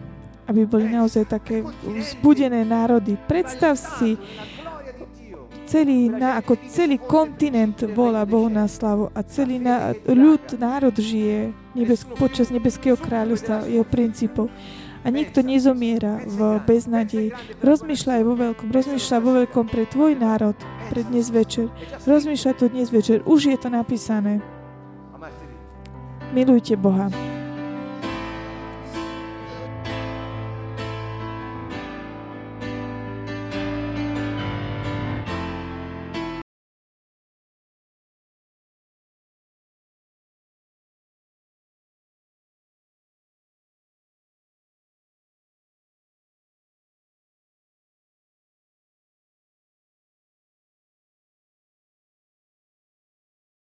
aby boli naozaj také vzbudené národy. Predstav si, ako celý kontinent volá Bohu na slavu a celý ľud, národ žije počas nebeského kráľovstva, jeho princípov. A nikto nezomiera v beznadeji. Rozmýšľaj vo veľkom pre tvoj národ, pre dnes večer. Rozmýšľaj to dnes večer, už je to napísané. Milujte Boha.